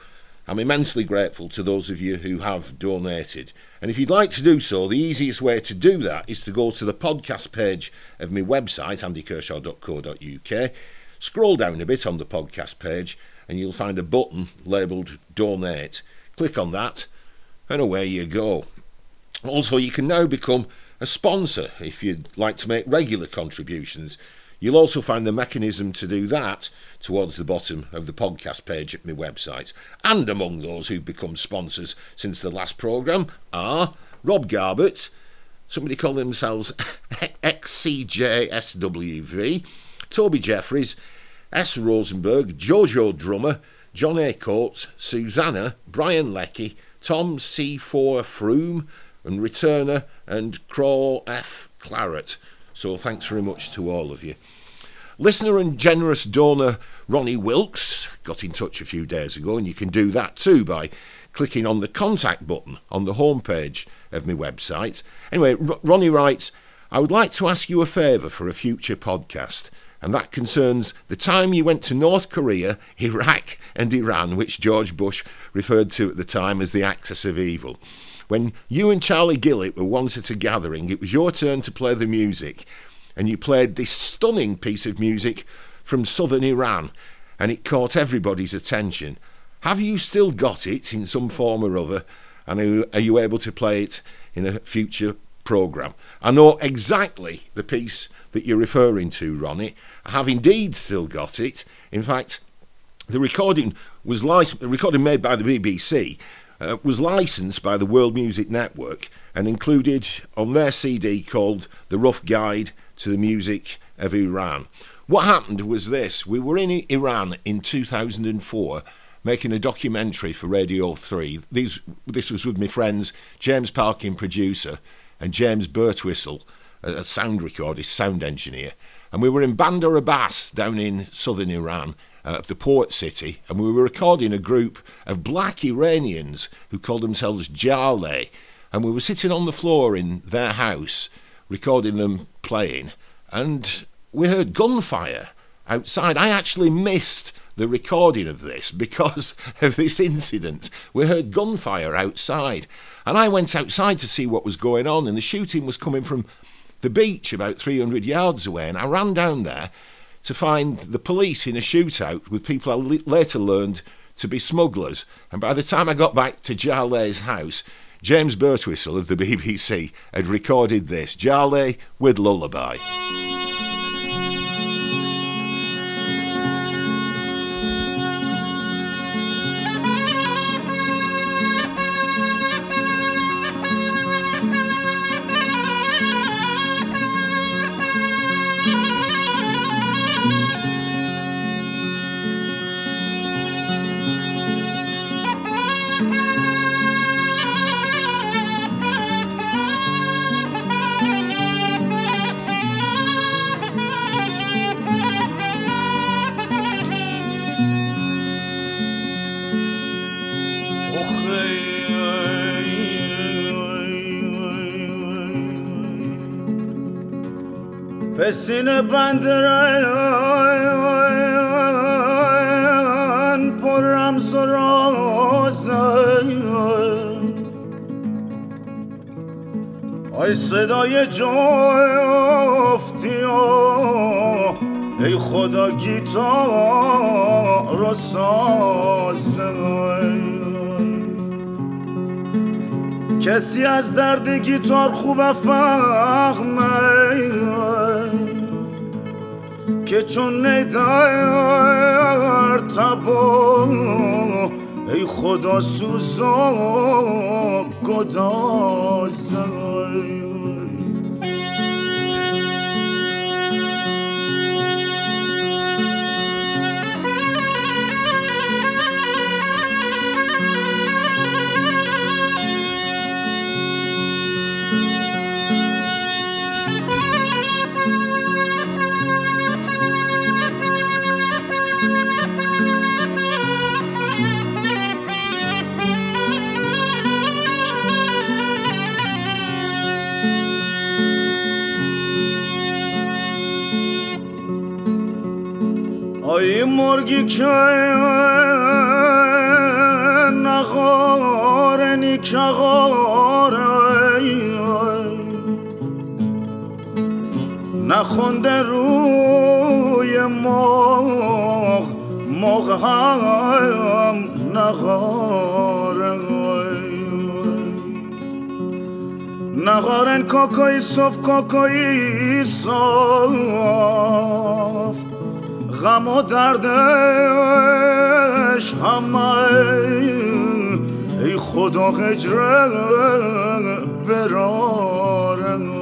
I'm immensely grateful to those of you who have donated. And if you'd like to do so, the easiest way to do that is to go to the podcast page of my website, AndyKershaw.co.uk, scroll down a bit on the podcast page, and you'll find a button labelled Donate. Click on that, and away you go. Also, you can now become a sponsor if you'd like to make regular contributions. You'll also find the mechanism to do that towards the bottom of the podcast page at my website. And among those who've become sponsors since the last programme are Rob Garbett, somebody calling themselves XCJSWV, Toby Jeffries, S. Rosenberg, Jojo Drummer, John A. Coates, Susanna, Brian Leckie, Tom C4 Froome, and Returner, and Crawl F. Claret. So thanks very much to all of you. Listener and generous donor Ronnie Wilkes got in touch a few days ago, and you can do that too by clicking on the contact button on the homepage of my website. Anyway, Ronnie writes, I would like to ask you a favour for a future podcast, and that concerns the time you went to North Korea, Iraq and Iran, which George Bush referred to at the time as the axis of evil. When you and Charlie Gillett were once at a gathering, it was your turn to play the music, and you played this stunning piece of music from southern Iran, and it caught everybody's attention. Have you still got it in some form or other, and are you able to play it in a future programme? I know exactly the piece that you're referring to, Ronnie. I have indeed still got it. In fact, the recording made by the BBC was licensed by the World Music Network and included on their CD called The Rough Guide to the Music of Iran. What happened was this. We were in Iran in 2004 making a documentary for Radio 3. This was with my friends James Parkin, producer, and James Birtwistle, a sound recordist, sound engineer. And we were in Bandar Abbas down in southern Iran, the port city, and we were recording a group of black Iranians who called themselves Jaleh, and we were sitting on the floor in their house recording them playing, and we heard gunfire outside. I actually missed the recording of this because of this incident. We heard gunfire outside, and I went outside to see what was going on, and the shooting was coming from the beach about 300 yards away, and I ran down there to find the police in a shootout with people I later learned to be smugglers. And by the time I got back to Jaleh's house, James Birtwistle of the BBC had recorded this, Jaleh with Lullaby. Sine banderan por ramsorosan ay sadai joftio ey khoda guitar rasasan کسی از درد گیتار خوب فهمه که چون ندار تبا ای خدا سوزا گدازه مرگی که نخاره نیکشاره نخونده روی مغ مغ هم نخاره نخارن کوکوی صف غم و دردش همه ای خدا هجره برارن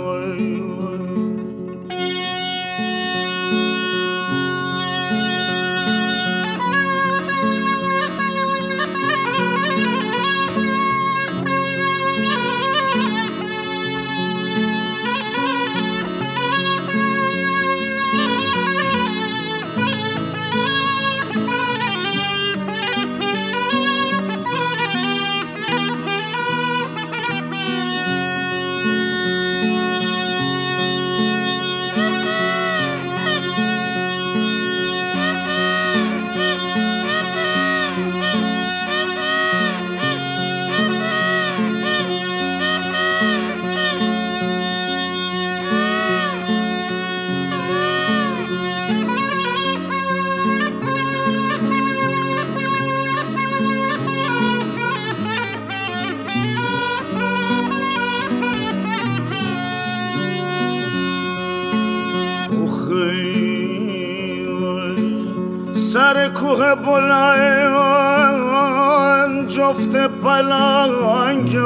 کوه بلند جفت پلنگ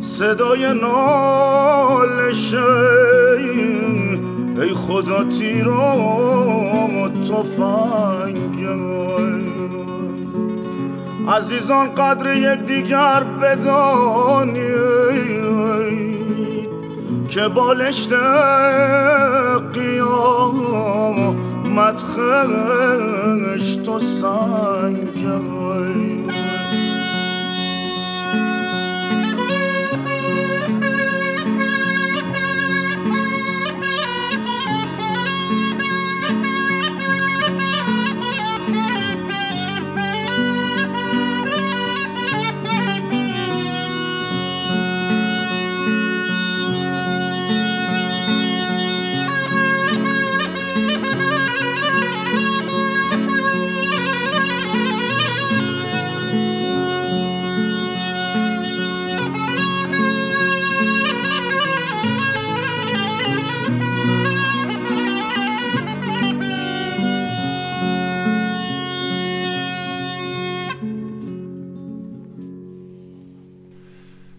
صدای نالش ای خدا تیرم تفنگ عزیزان قدر یک دیگر بدانید که بالشت قیامت خشت و سنگه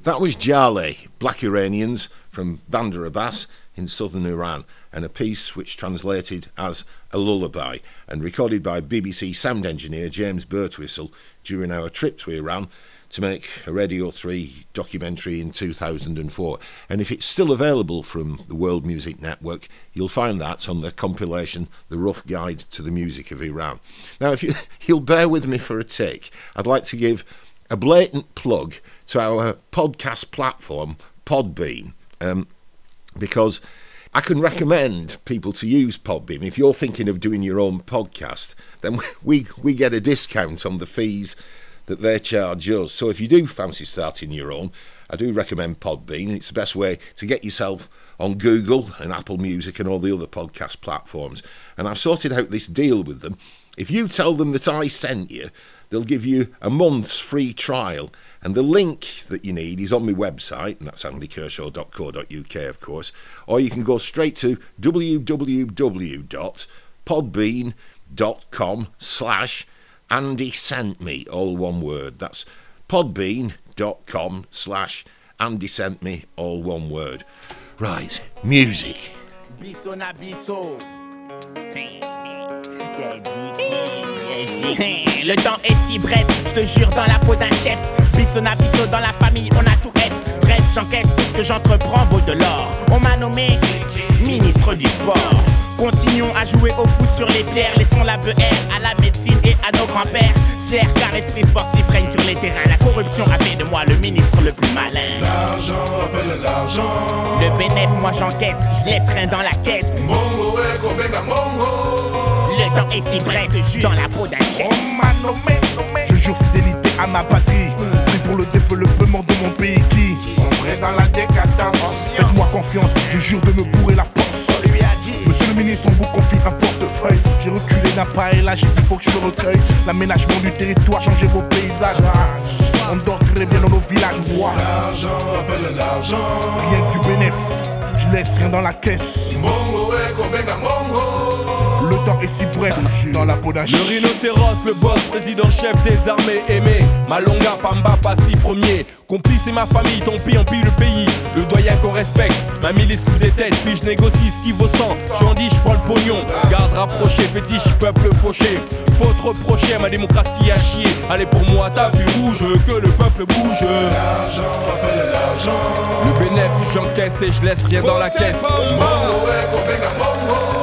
That was Jaleh, Black Iranians from Bandar Abbas in southern Iran, and a piece which translated as A Lullaby and recorded by BBC sound engineer James Birtwistle during our trip to Iran to make a Radio 3 documentary in 2004. And if it's still available from the World Music Network, you'll find that on the compilation The Rough Guide to the Music of Iran. Now, if you'll bear with me for a tick, I'd like to give a blatant plug to our podcast platform, Podbean, because I can recommend people to use Podbean. If you're thinking of doing your own podcast, then we get a discount on the fees that they charge us. So if you do fancy starting your own, I do recommend Podbean. It's the best way to get yourself on Google and Apple Music and all the other podcast platforms. And I've sorted out this deal with them. If you tell them that I sent you, they'll give you a month's free trial, and the link that you need is on my website, and that's AndyKershaw.co.uk, of course, or you can go straight to www.podbean.com/AndySentMe, all one word. That's podbean.com/AndySentMe, all one word. Right, music. Biso na Biso. Le temps est si bref, je te jure dans la peau d'un chef. Biso na biso dans la famille, on a tout F. Bref, j'encaisse, tout ce que j'entreprends vaut de l'or. On m'a nommé ministre du sport. Continuons à jouer au foot sur les pierres, laissons la BR à la médecine et à nos grands-pères. Fier car l'esprit sportif règne sur les terrains. La corruption a fait de moi le ministre le plus malin. L'argent rappelle l'argent. Le bénéf, moi j'encaisse, je laisse rien dans la caisse. Mongo est convaincu à Mongo. Le temps est si bref que je suis dans la peau d'un chef. On m'a nommé, je jure fidélité à ma patrie. Pour le développement de mon pays qui sombre dans la décadence. Faites-moi confiance, je jure de me bourrer la panse. On lui a dit, monsieur le ministre, on vous confie un portefeuille. J'ai reculé d'un pas et là j'ai dit faut que je le recueille. L'aménagement du territoire, changez vos paysages. On dort très bien dans nos villages. L'argent appelle l'argent. Rien que du bénéf, je laisse rien dans la caisse. Mongo est convaincu Mongo. Le temps est si bref, dans la peau d'un chien. Le rhinocéros, le boss, président, chef des armées aimé. Malonga, Pamba, Passy, premier. Complice et ma famille, tant pis, on pille le pays. Le doyen qu'on respecte, ma milice coupe des têtes. Puis je négocie ce qui vaut 100, j'en dis, je prends le pognon. Garde rapproché, fétiche, peuple fauché. Faut te reprocher, ma démocratie à chier. Allez pour moi, t'as vu où je veux que le peuple bouge. L'argent, rappelle l'argent. Le bénéf, j'encaisse et je laisse rien dans la caisse.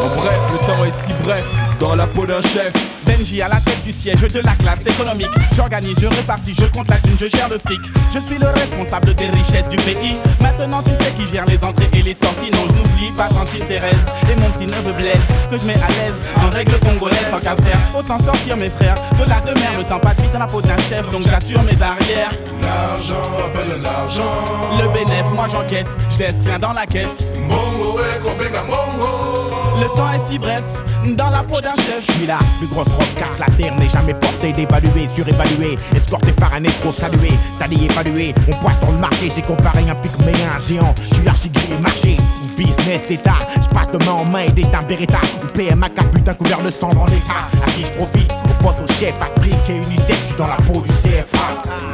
En bref, le temps est si bref, dans la peau d'un chef. Benji à la tête du siège de la classe économique. J'organise, je répartis, je compte la thune, je gère le fric. Je suis le responsable des richesses du pays. Maintenant tu sais qui gère les entrées et les sorties. Non, je n'oublie pas Tante Thérèse et mon petit neveu Blaise, que je mets à l'aise, en règle congolaise. Tant qu'à faire, autant sortir mes frères de la demeure. Le temps passe vite dans la peau d'un chef, donc j'assure mes arrières. L'argent appelle l'argent. Le bénéf, moi j'encaisse, je laisse rien dans la caisse. Mongo est convaincu Mongo. Le temps est si bref, dans la peau d'un chef. Je suis la plus grosse robe car la terre n'est jamais portée. Dévaluée, surévaluée, escortée par un escroc salué. Salé évalué, on poisse sur le marché. J'ai comparé un pygmée à un géant. Je suis archi-grillé marché. Business d'État, je passe de main en main et d'état Beretta. Ou PMA car putain couvert de sang dans l'état. À qui je profite, aux potes, aux chefs, Afrique et UNICEF. Je suis dans la peau du CFA.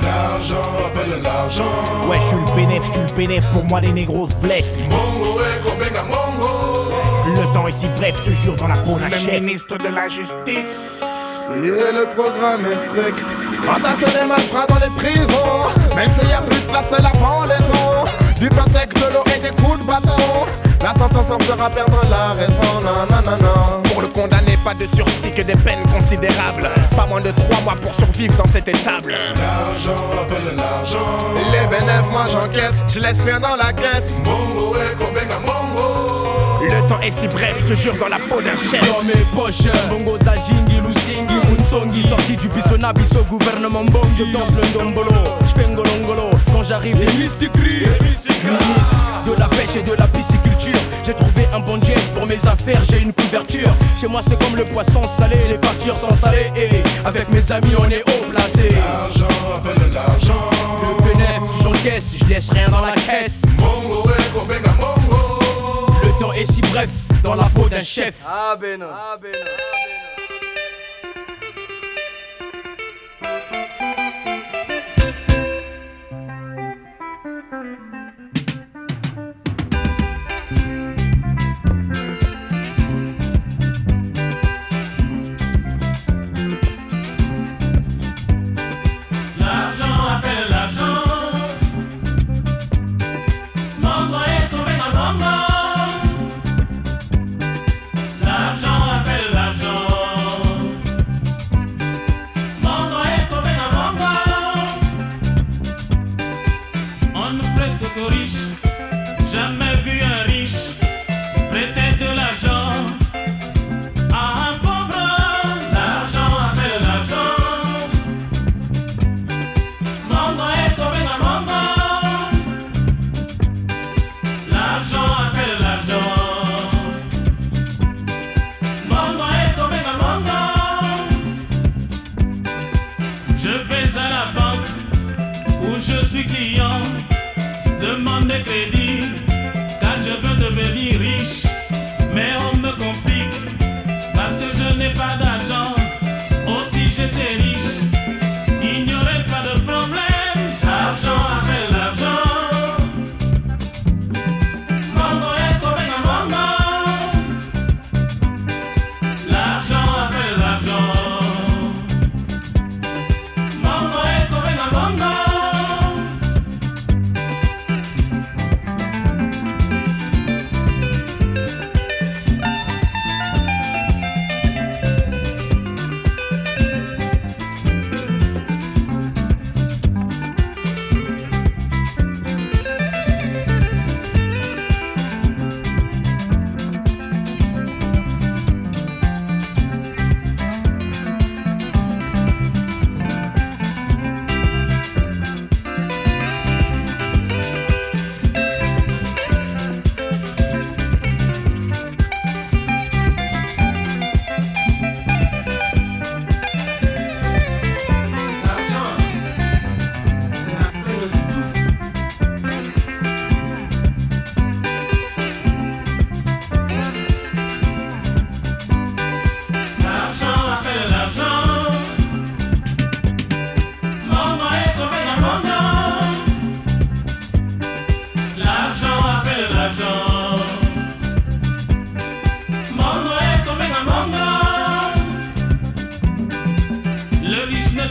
L'argent appelle l'argent. Ouais, je suis le bénéf, pour moi les négros se blessent. Mongo est convaincu Mongo. Le temps est si bref, je jure dans la peau d'un chef. Le ministre de la Justice. Et le programme est strict. Entasser les malfrats dans les prisons. Même s'il n'y a plus de place, la pendaison. Du pain sec, de l'eau et des coups de bâton. La sentence en fera perdre la raison. Nanana. Pour le condamné, pas de sursis que des peines considérables. Pas moins de 3 mois pour survivre dans cette étable. L'argent appelle l'argent. Les bénéfices, moi j'encaisse, je laisse rien dans la caisse. Mongo est convaincu Mongo. Le temps est si bref, je te jure dans la peau d'un chef. Dans mes poches, bongo zajingi, lusingi, unsongi. Sorti du biso na biso, gouvernement bongi. Je danse le ndombolo, je fais ngolongolo. Quand j'arrive, les mystiques crient. Ministre de la pêche et de la pisciculture. J'ai trouvé un bon jet pour mes affaires, j'ai une couverture. Chez moi c'est comme le poisson salé, les factures sont salées. Et avec mes amis on est haut placé. L'argent appelle l'argent. Le bénéf, j'encaisse, je laisse rien dans la caisse. Mongo est convaincu Mongo. Le temps est si bref, dans la peau d'un chef. Ah ben non. Ah ben non. L'argent appelle l'argent. Mongo est convaincu Mongo. L'argent appelle l'argent.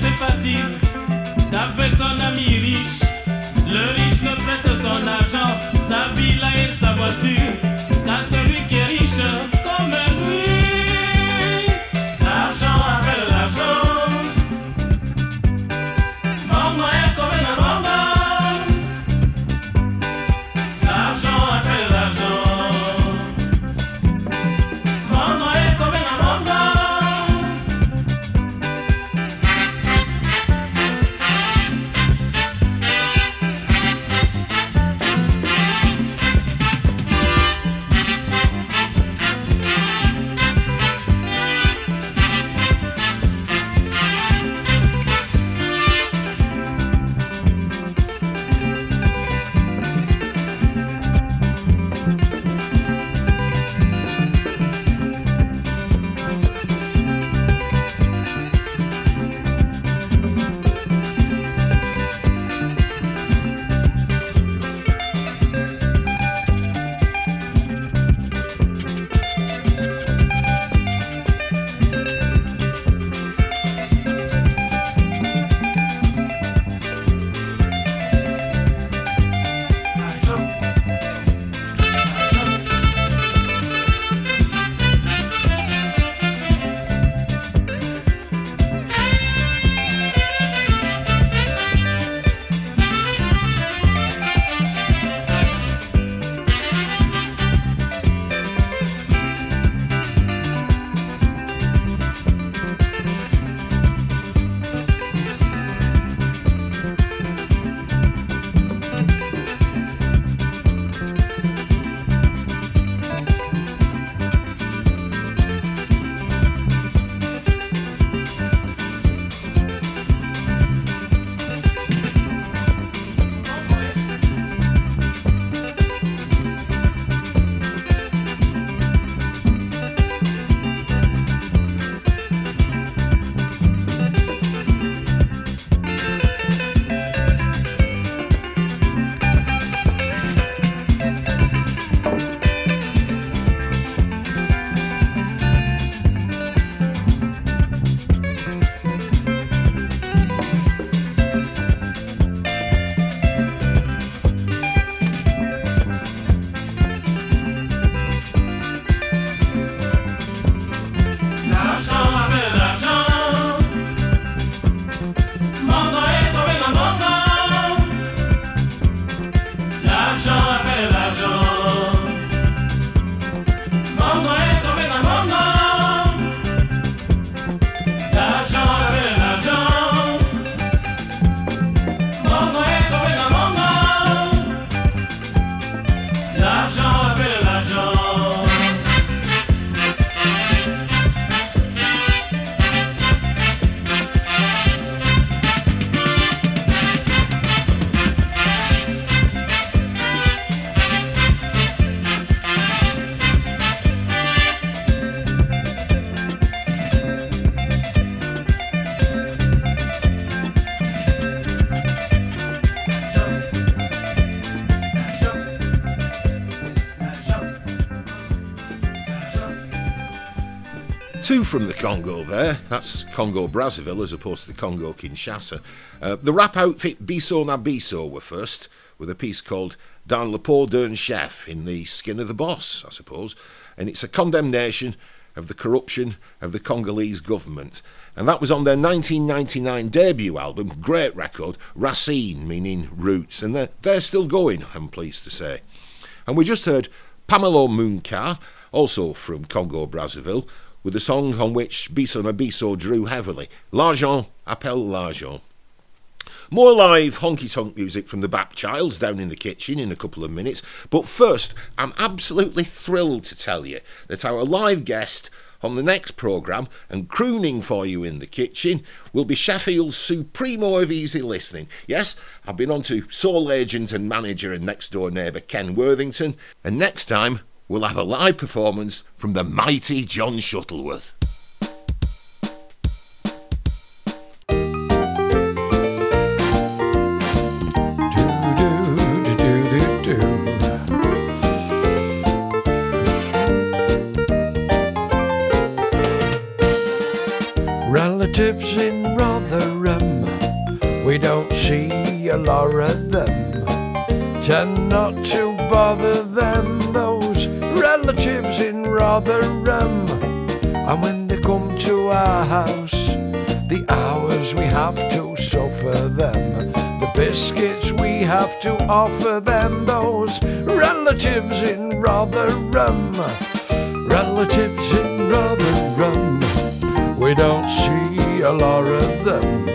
ses fatises qu'avec son ami riche. Le riche ne prête son argent, sa villa et sa voiture qu'à celui qui est riche comme lui. L'argent appelle l'argent, mon moyen comme un abandon. L'argent appelle l'argent, mon moyen comme un Two from the Congo there, that's Congo Brazzaville as opposed to the Congo Kinshasa. The rap outfit Biso na Biso were first, with a piece called Dans le peau d'un chef, in the skin of the boss, I suppose, and it's a condemnation of the corruption of the Congolese government. And that was on their 1999 debut album, great record, Racine, meaning roots, and they're still going, I'm pleased to say. And we just heard Pamelo Munka, also from Congo Brazzaville, with a song on which Biso na Biso drew heavily, L'argent appelle l'argent. More live honky-tonk music from the Bapchilds down in the kitchen in a couple of minutes, but first I'm absolutely thrilled to tell you that our live guest on the next programme and crooning for you in the kitchen will be Sheffield's supremo of easy listening. Yes, I've been on to sole agent and manager and next-door neighbour Ken Worthington, and next time we'll have a live performance from the mighty John Shuttleworth. Relatives in Rotherham, we don't see a lot of them. Tend not to bother them, those relatives in Rotherham. And when they come to our house, the hours we have to suffer them, the biscuits we have to offer them, those relatives in Rotherham. Relatives in Rotherham, we don't see a lot of them.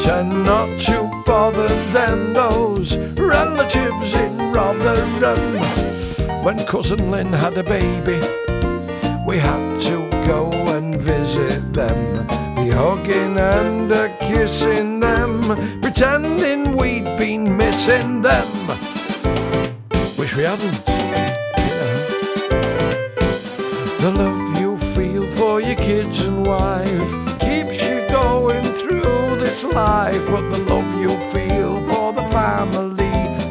Tend not to bother them, those relatives in Rotherham. When Cousin Lynn had a baby, we had to go and visit them, be hugging and a kissing them, pretending we'd been missing them. Wish we hadn't, yeah. The love you feel for your kids and wife keeps you going through this life, but the love you feel for the family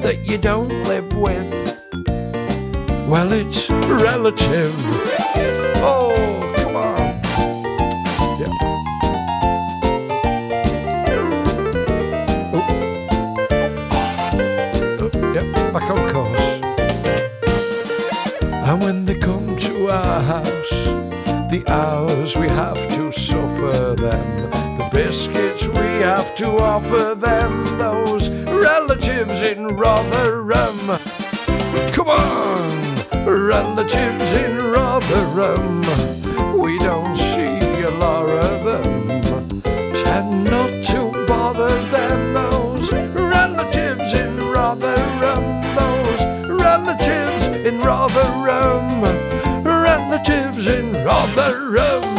that you don't live with, well, it's relative. Oh! Of course. And when they come to our house, the hours we have to suffer them, the biscuits we have to offer them, those relatives in Rotherham. Come on, relatives in Rotherham, we don't see a lot of them. Tend not to bother them, those relatives in Rotherham. Relatives in Rotherham, relatives in Rotherham.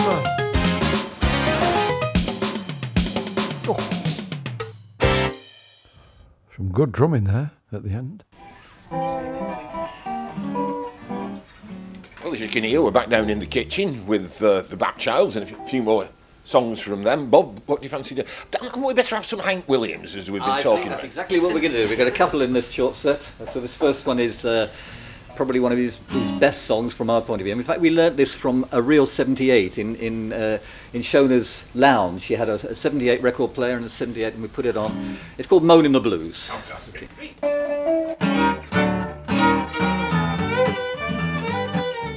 Oh. Some good drumming there at the end. Well, as you can hear, we're back down in the kitchen with the Bapchilds and a few more songs from them. Bob, what do you fancy doing? We better have some Hank Williams, as we've been talking about. That's exactly what we're going to do. We've got a couple in this short set. So this first one is probably one of his best songs from our point of view. And in fact, we learnt this from a real 78 in Shona's lounge. She had a 78 record player and a 78, and we put it on. It's called Moanin' the Blues. Fantastic.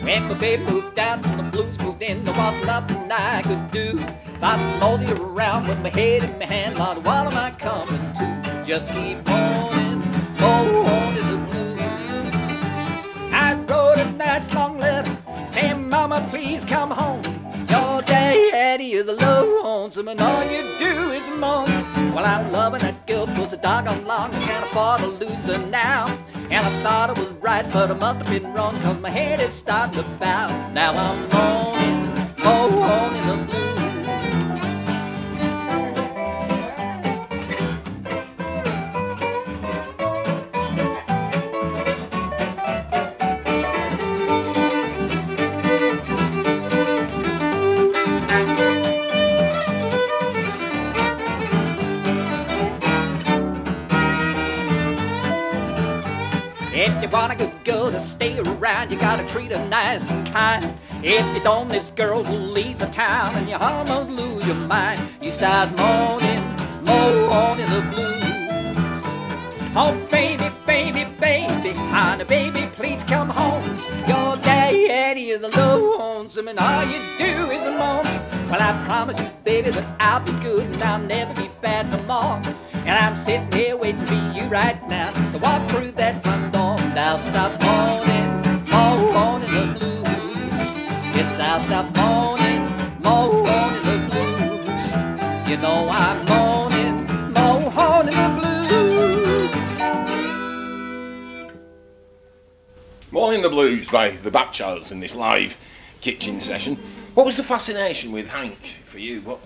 When my babe moved out and the blues moved in, there wasn't nothing I could do. I'd mosey around with my head in my hand, Lord, what am I coming to? Just keep moaning, moaning the blues. I wrote a nice long letter, saying, Mama, please come home. Your daddy is lonesome and all you do is moan. Well, I'm loving that girl for so doggone long, I can't afford to lose her now. And I thought it was right, but I must have been wrong, cause my head is starting to bow. Now I'm moaning, moaning the blues. If you want a good girl to stay around, you gotta treat her nice and kind. If you don't, this girl will leave the town and you almost lose your mind. You start moaning, moaning the blues. Oh baby, baby, baby, honey, baby, please come home. Your daddy is lonesome and all you do is moan. Well, I promise you, baby, that I'll be good and I'll never be bad no more. And I'm sitting here waiting for you right now to walk through that front door. Now stop moaning, moaning the blues. Yes, I'll stop moaning, moaning the blues. You know I'm moaning, moaning the blues. Moaning the Blues by the Bapchilds in this live kitchen session. What was the fascination with Hank for you? What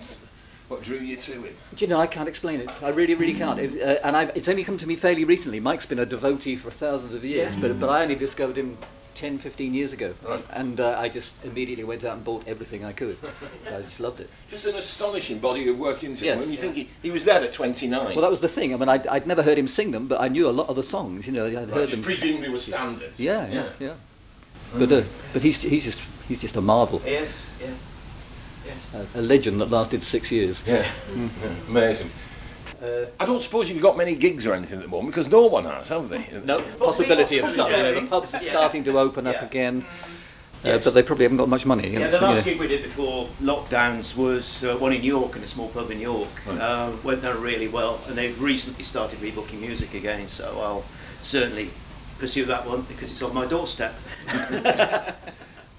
drew you to him? Do you know, I can't explain it. I really, really can't. It's only come to me fairly recently. Mike's been a devotee for thousands of years, yeah. but I only discovered him 10, 15 years ago. Right. And I just immediately went out and bought everything I could. I just loved it. Just an astonishing body of work, isn't it? Yes, when you think he was there at 29. Well, that was the thing. I mean, I'd never heard him sing them, but I knew a lot of the songs. You know, I'd heard them. Presumably were standards. Yeah. But he's just a marvel. Yes, yeah. yes. A legend that lasted 6 years. Yeah, yeah. Amazing. I don't suppose you've got many gigs or anything at the moment, because no one has, have they? No, possibility of some. Yeah, the pubs are starting to open up again, but they probably haven't got much money. Yeah, the last gig we did before lockdowns was one in York, in a small pub in York. Right. Went down really well, and they've recently started rebooking music again, so I'll certainly pursue that one because it's on my doorstep.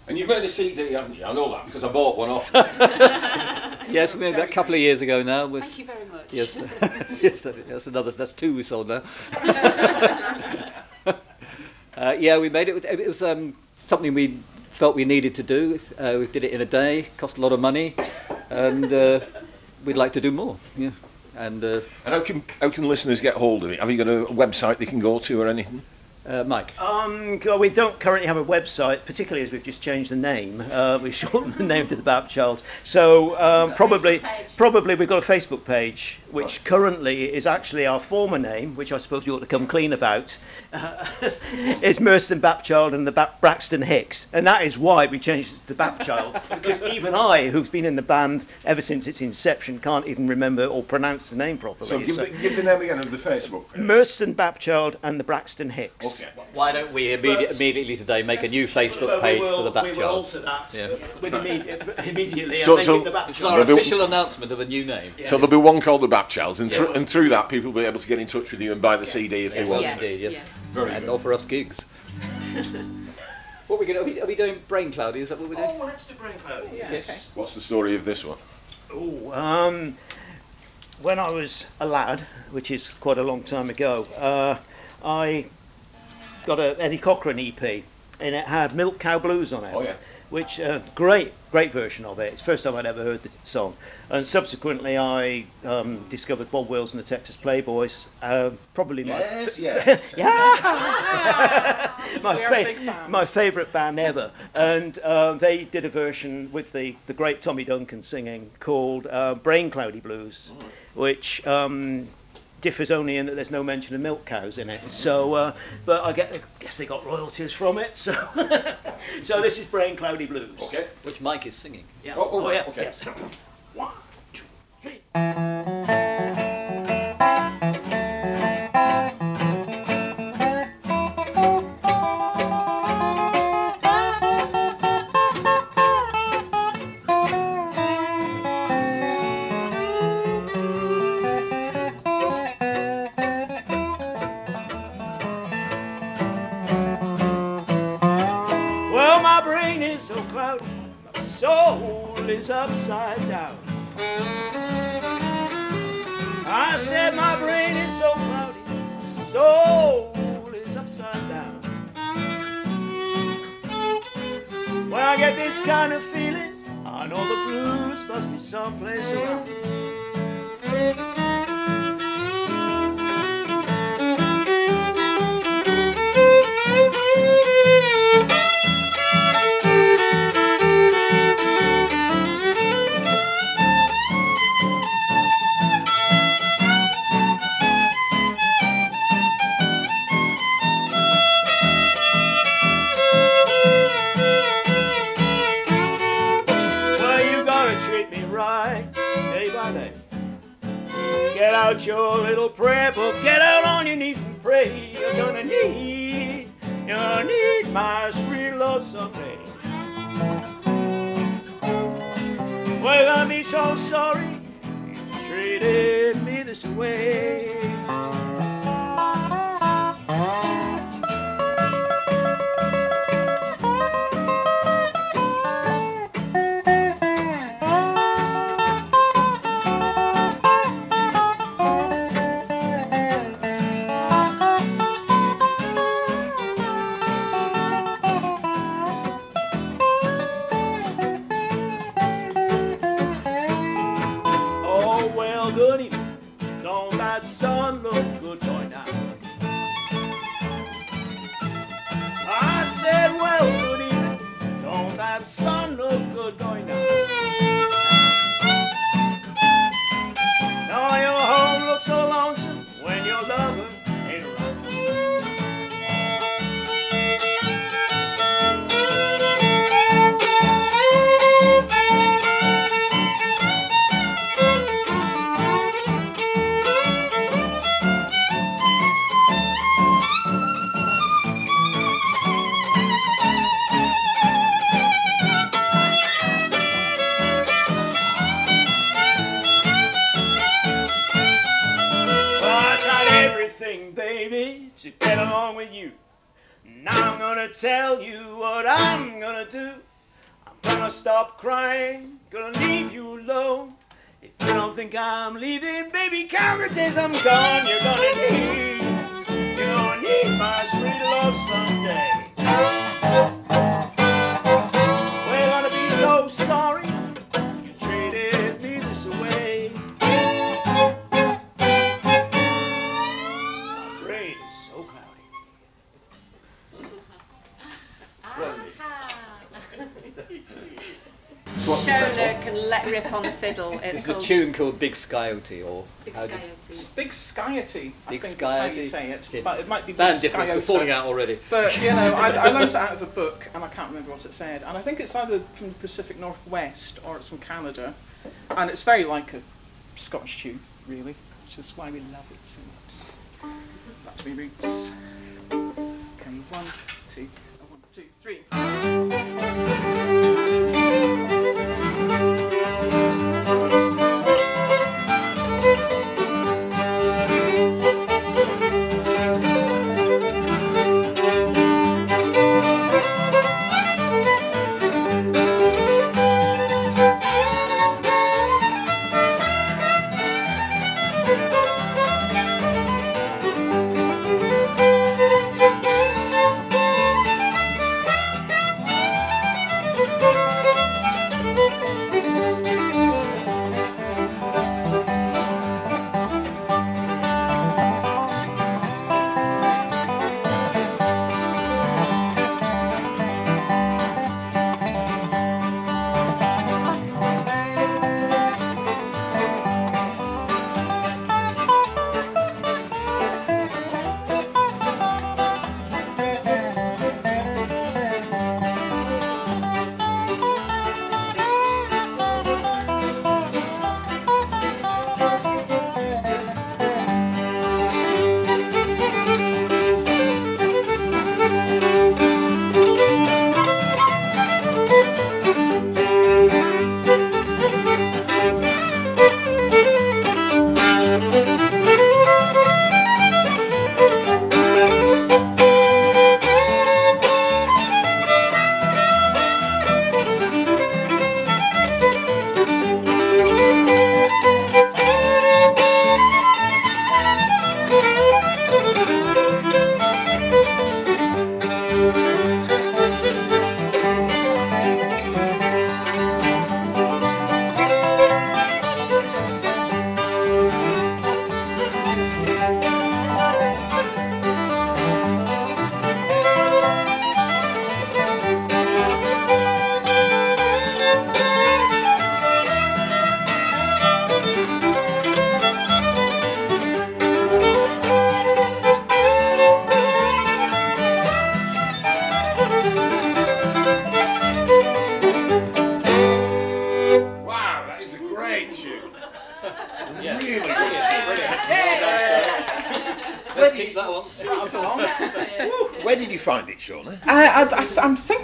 And you've made a CD, haven't you? I know that because I bought one off. Yes, we made that a couple of years ago now. Thank you very much. Yes, yes, that's another. That's two we sold now. Yeah, we made it. It was something we felt we needed to do. We did it in a day. Cost a lot of money, and we'd like to do more. Yeah. And how can listeners get hold of it? Have you got a website they can go to or anything? Mike? We don't currently have a website, particularly as we've just changed the name. We've shortened the name to the Bapchild. So probably we've got a Facebook page, which currently is actually our former name, which I suppose you ought to come clean about. It's Merston Bapchild and the Braxton Hicks. And that is why we changed it to the Bapchild, because even I, who's been in the band ever since its inception, can't even remember or pronounce the name properly. So give the name again of the Facebook page. Merston Bapchild and the Braxton Hicks. Okay. Why don't we immediately today make a new Facebook page for the Bapchild? We will alter that with immediately. So the Bapchild. It's our official announcement of a new name. Yeah. So there'll be one called the Bapchild, and, and through that people will be able to get in touch with you and buy the CD if they want. Very good. And offer us gigs. What are we doing? Brain Cloudy? Is that what we're doing? Oh, well, let's do Brain Cloudy. Yeah. Yes. Okay. What's the story of this one? Oh, when I was a lad, which is quite a long time ago, I got an Eddie Cochran EP, and it had Milk Cow Blues on it, which great version of it. It's the first time I'd ever heard the song, and subsequently I discovered Bob Wills and the Texas Playboys. Probably my favourite band ever, and they did a version with the great Tommy Duncan singing called Brain Cloudy Blues, which differs only in that there's no mention of milk cows in it. So, but I guess they got royalties from it. So, so this is Brain Cloudy Blues, which Mike is singing. Yeah. Yes. 1, 2, 3. Upside down. I said my brain is so cloudy, my soul is upside down. When I get this kind of feeling, I know the blues must be someplace around. Your little prayer book, get out on your knees and pray. You're gonna need my sweet love someday. Well, I'm so sorry you treated me this way. baby should get along with you. Now I'm gonna tell you what I'm gonna do. I'm gonna stop crying, gonna leave you alone. If you don't think I'm leaving, baby, count the days I'm gone. You're gonna need my sweet love someday. We're gonna be so sorry you treated me this way. My brain is so cloudy. It's lovely. Shona can let rip on the fiddle. It's a tune called Big Scoyote or Big Scoyote. Big Scoyote. Big Scoyote. Say it, but it might be band difference. We're falling out already. But you know, I learnt it out of a book, and I can't remember what it said. And I think it's either from the Pacific Northwest or it's from Canada, and it's very like a Scottish tune, really, which is why we love it so much. Back to my roots. And one, two, three.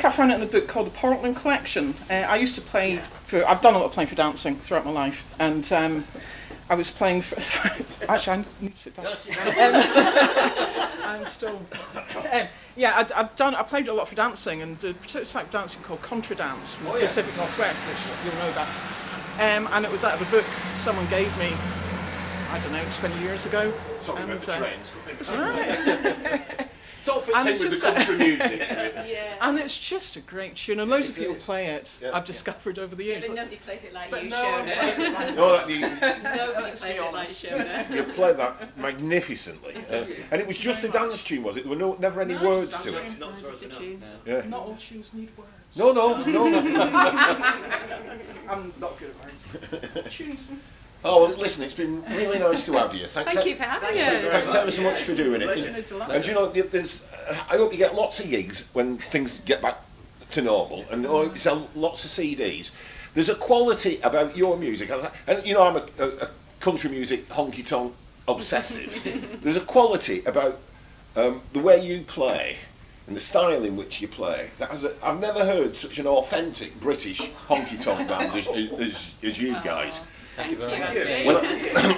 It in a book called the Portland Collection. I used to play for, I've done a lot of playing for dancing throughout my life, and I was playing for, sorry, actually I need to sit down. I'm still, yeah, I played a lot for dancing, and the particular type of dancing called contra dance from the Pacific Northwest, which you'll know about, and it was out of a book someone gave me, I don't know, 20 years ago. Talking about the trends. Right. It's all fits in with the country music. Yeah. And it's just a great tune, and loads of people play it, I've discovered over the years. But nobody plays it like you, Shona. Nobody plays it like Shona. You play that magnificently. And it was just a dance tune, was it? There were never any words to it. Not just a tune. Not all tunes need words. No. I'm not good at words. Tunes. Oh, well, listen, it's been really nice to have you. Thank you for having us. Thanks ever so much for doing it. And you know, there's, I hope you get lots of gigs when things get back to normal, and I hope you sell lots of CDs. There's a quality about your music, and you know, I'm a country music honky-tonk obsessive. There's a quality about the way you play and the style in which you play. That has a, I've never heard such an authentic British honky-tonk band as you guys. Thank you very much.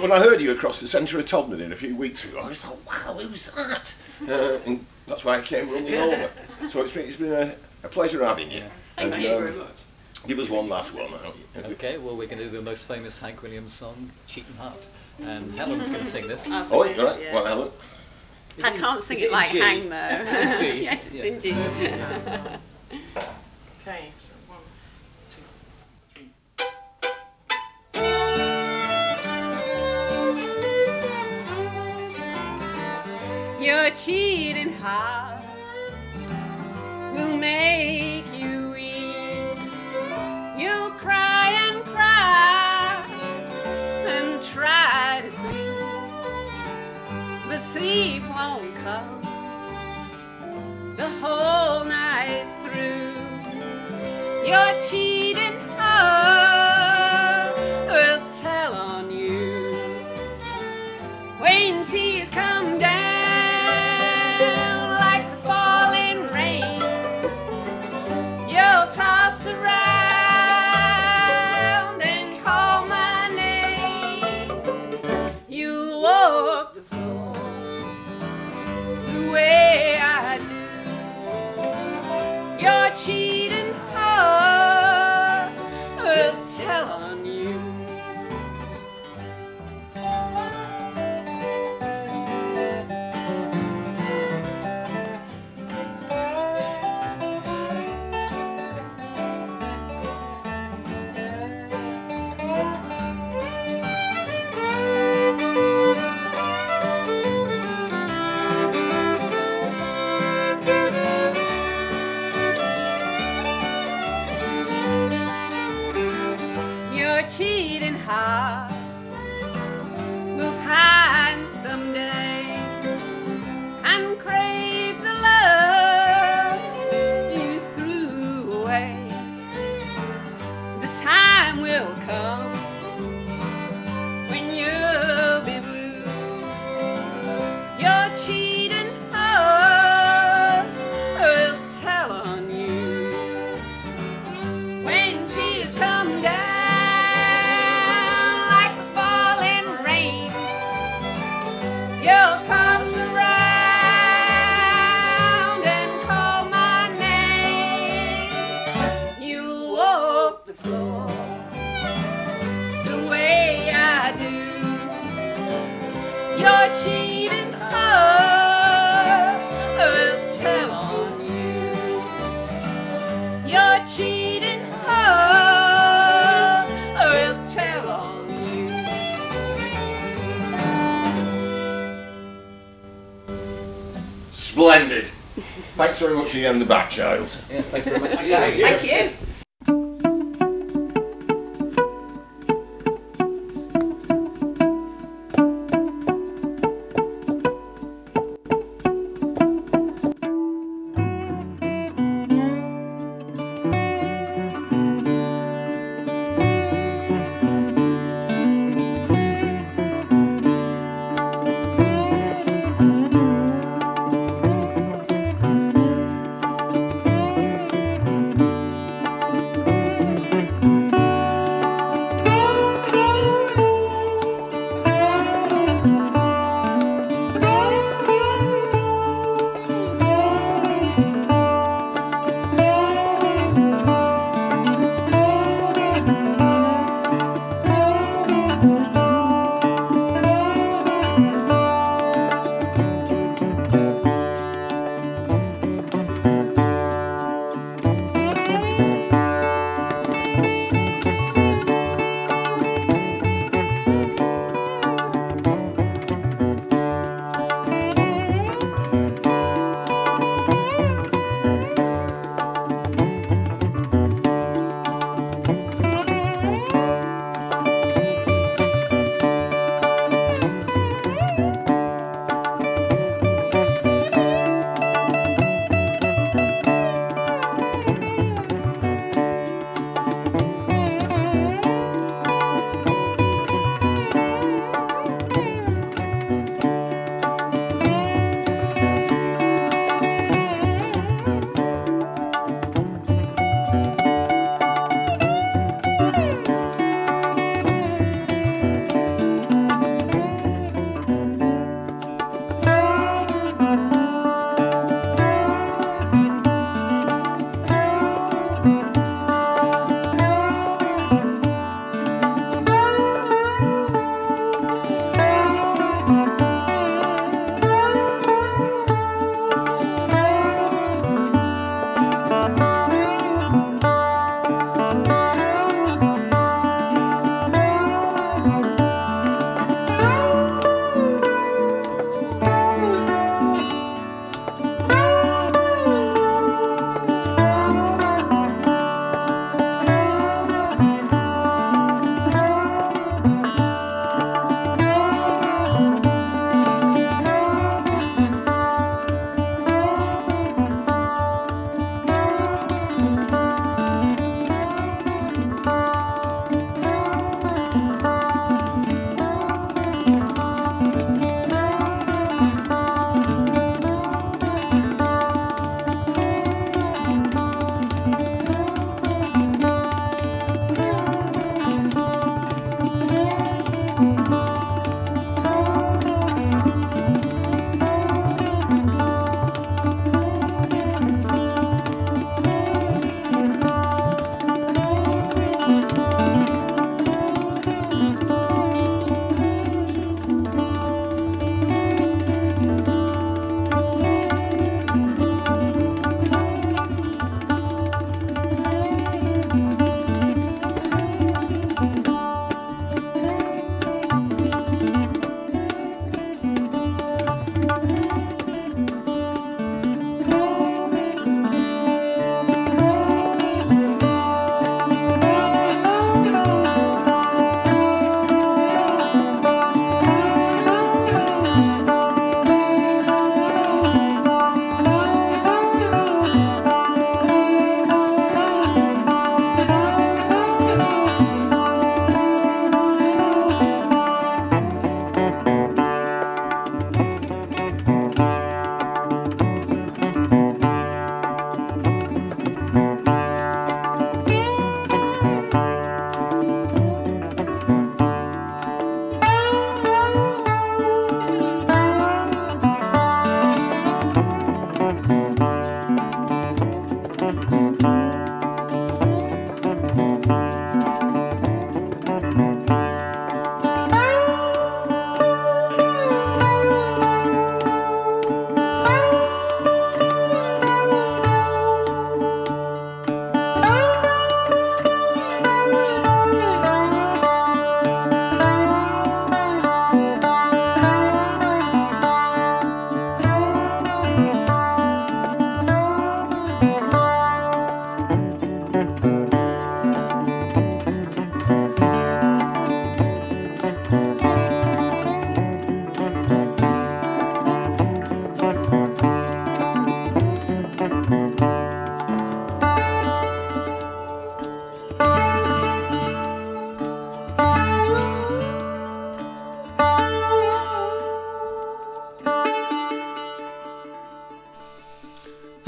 When I heard you across the centre of Todmorden a few weeks ago, I just thought, wow, who's that? And that's why I came running over. So it's been a pleasure having you. Yeah. Thank you very much. Give us one last one. Okay, well, we're going to do the most famous Hank Williams song, Cheatin' Heart. And Helen's going to sing this. Oh, you're right. Yeah. Well, Helen. I can't sing it like Hang, though. Yes, it's in G. Okay. Your cheating heart will make you weep. You'll cry and cry and try to sleep, but sleep won't come the whole night through. Your cheating heart will tell on you. Wait till you come down around and call my name. You walk the floor the way I do. Your cheating heart will tell on you. Splendid. Thanks very much again, the Bapchild. Yeah, thanks very much. Thank you.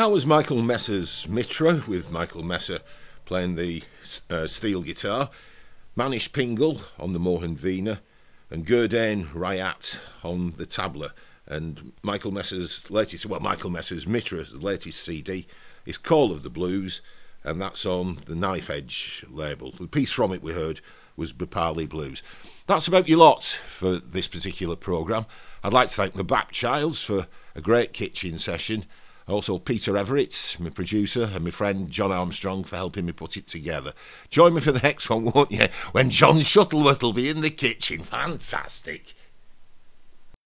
that was Michael Messer's Mitra, with Michael Messer playing the steel guitar, Manish Pingal on the Mohanveena, and Gurdain Rayat on the tabla. And Michael Messer's latest, well, Michael Messer's Mitra's latest CD is Call of the Blues, and that's on the Knife Edge label. The piece from it we heard was Bipali Blues. That's about your lot for this particular programme. I'd like to thank the Bapchilds for a great kitchen session. Also Peter Everett, my producer, and my friend John Armstrong for helping me put it together. Join me for the next one, won't you, when John Shuttleworth will be in the kitchen. Fantastic.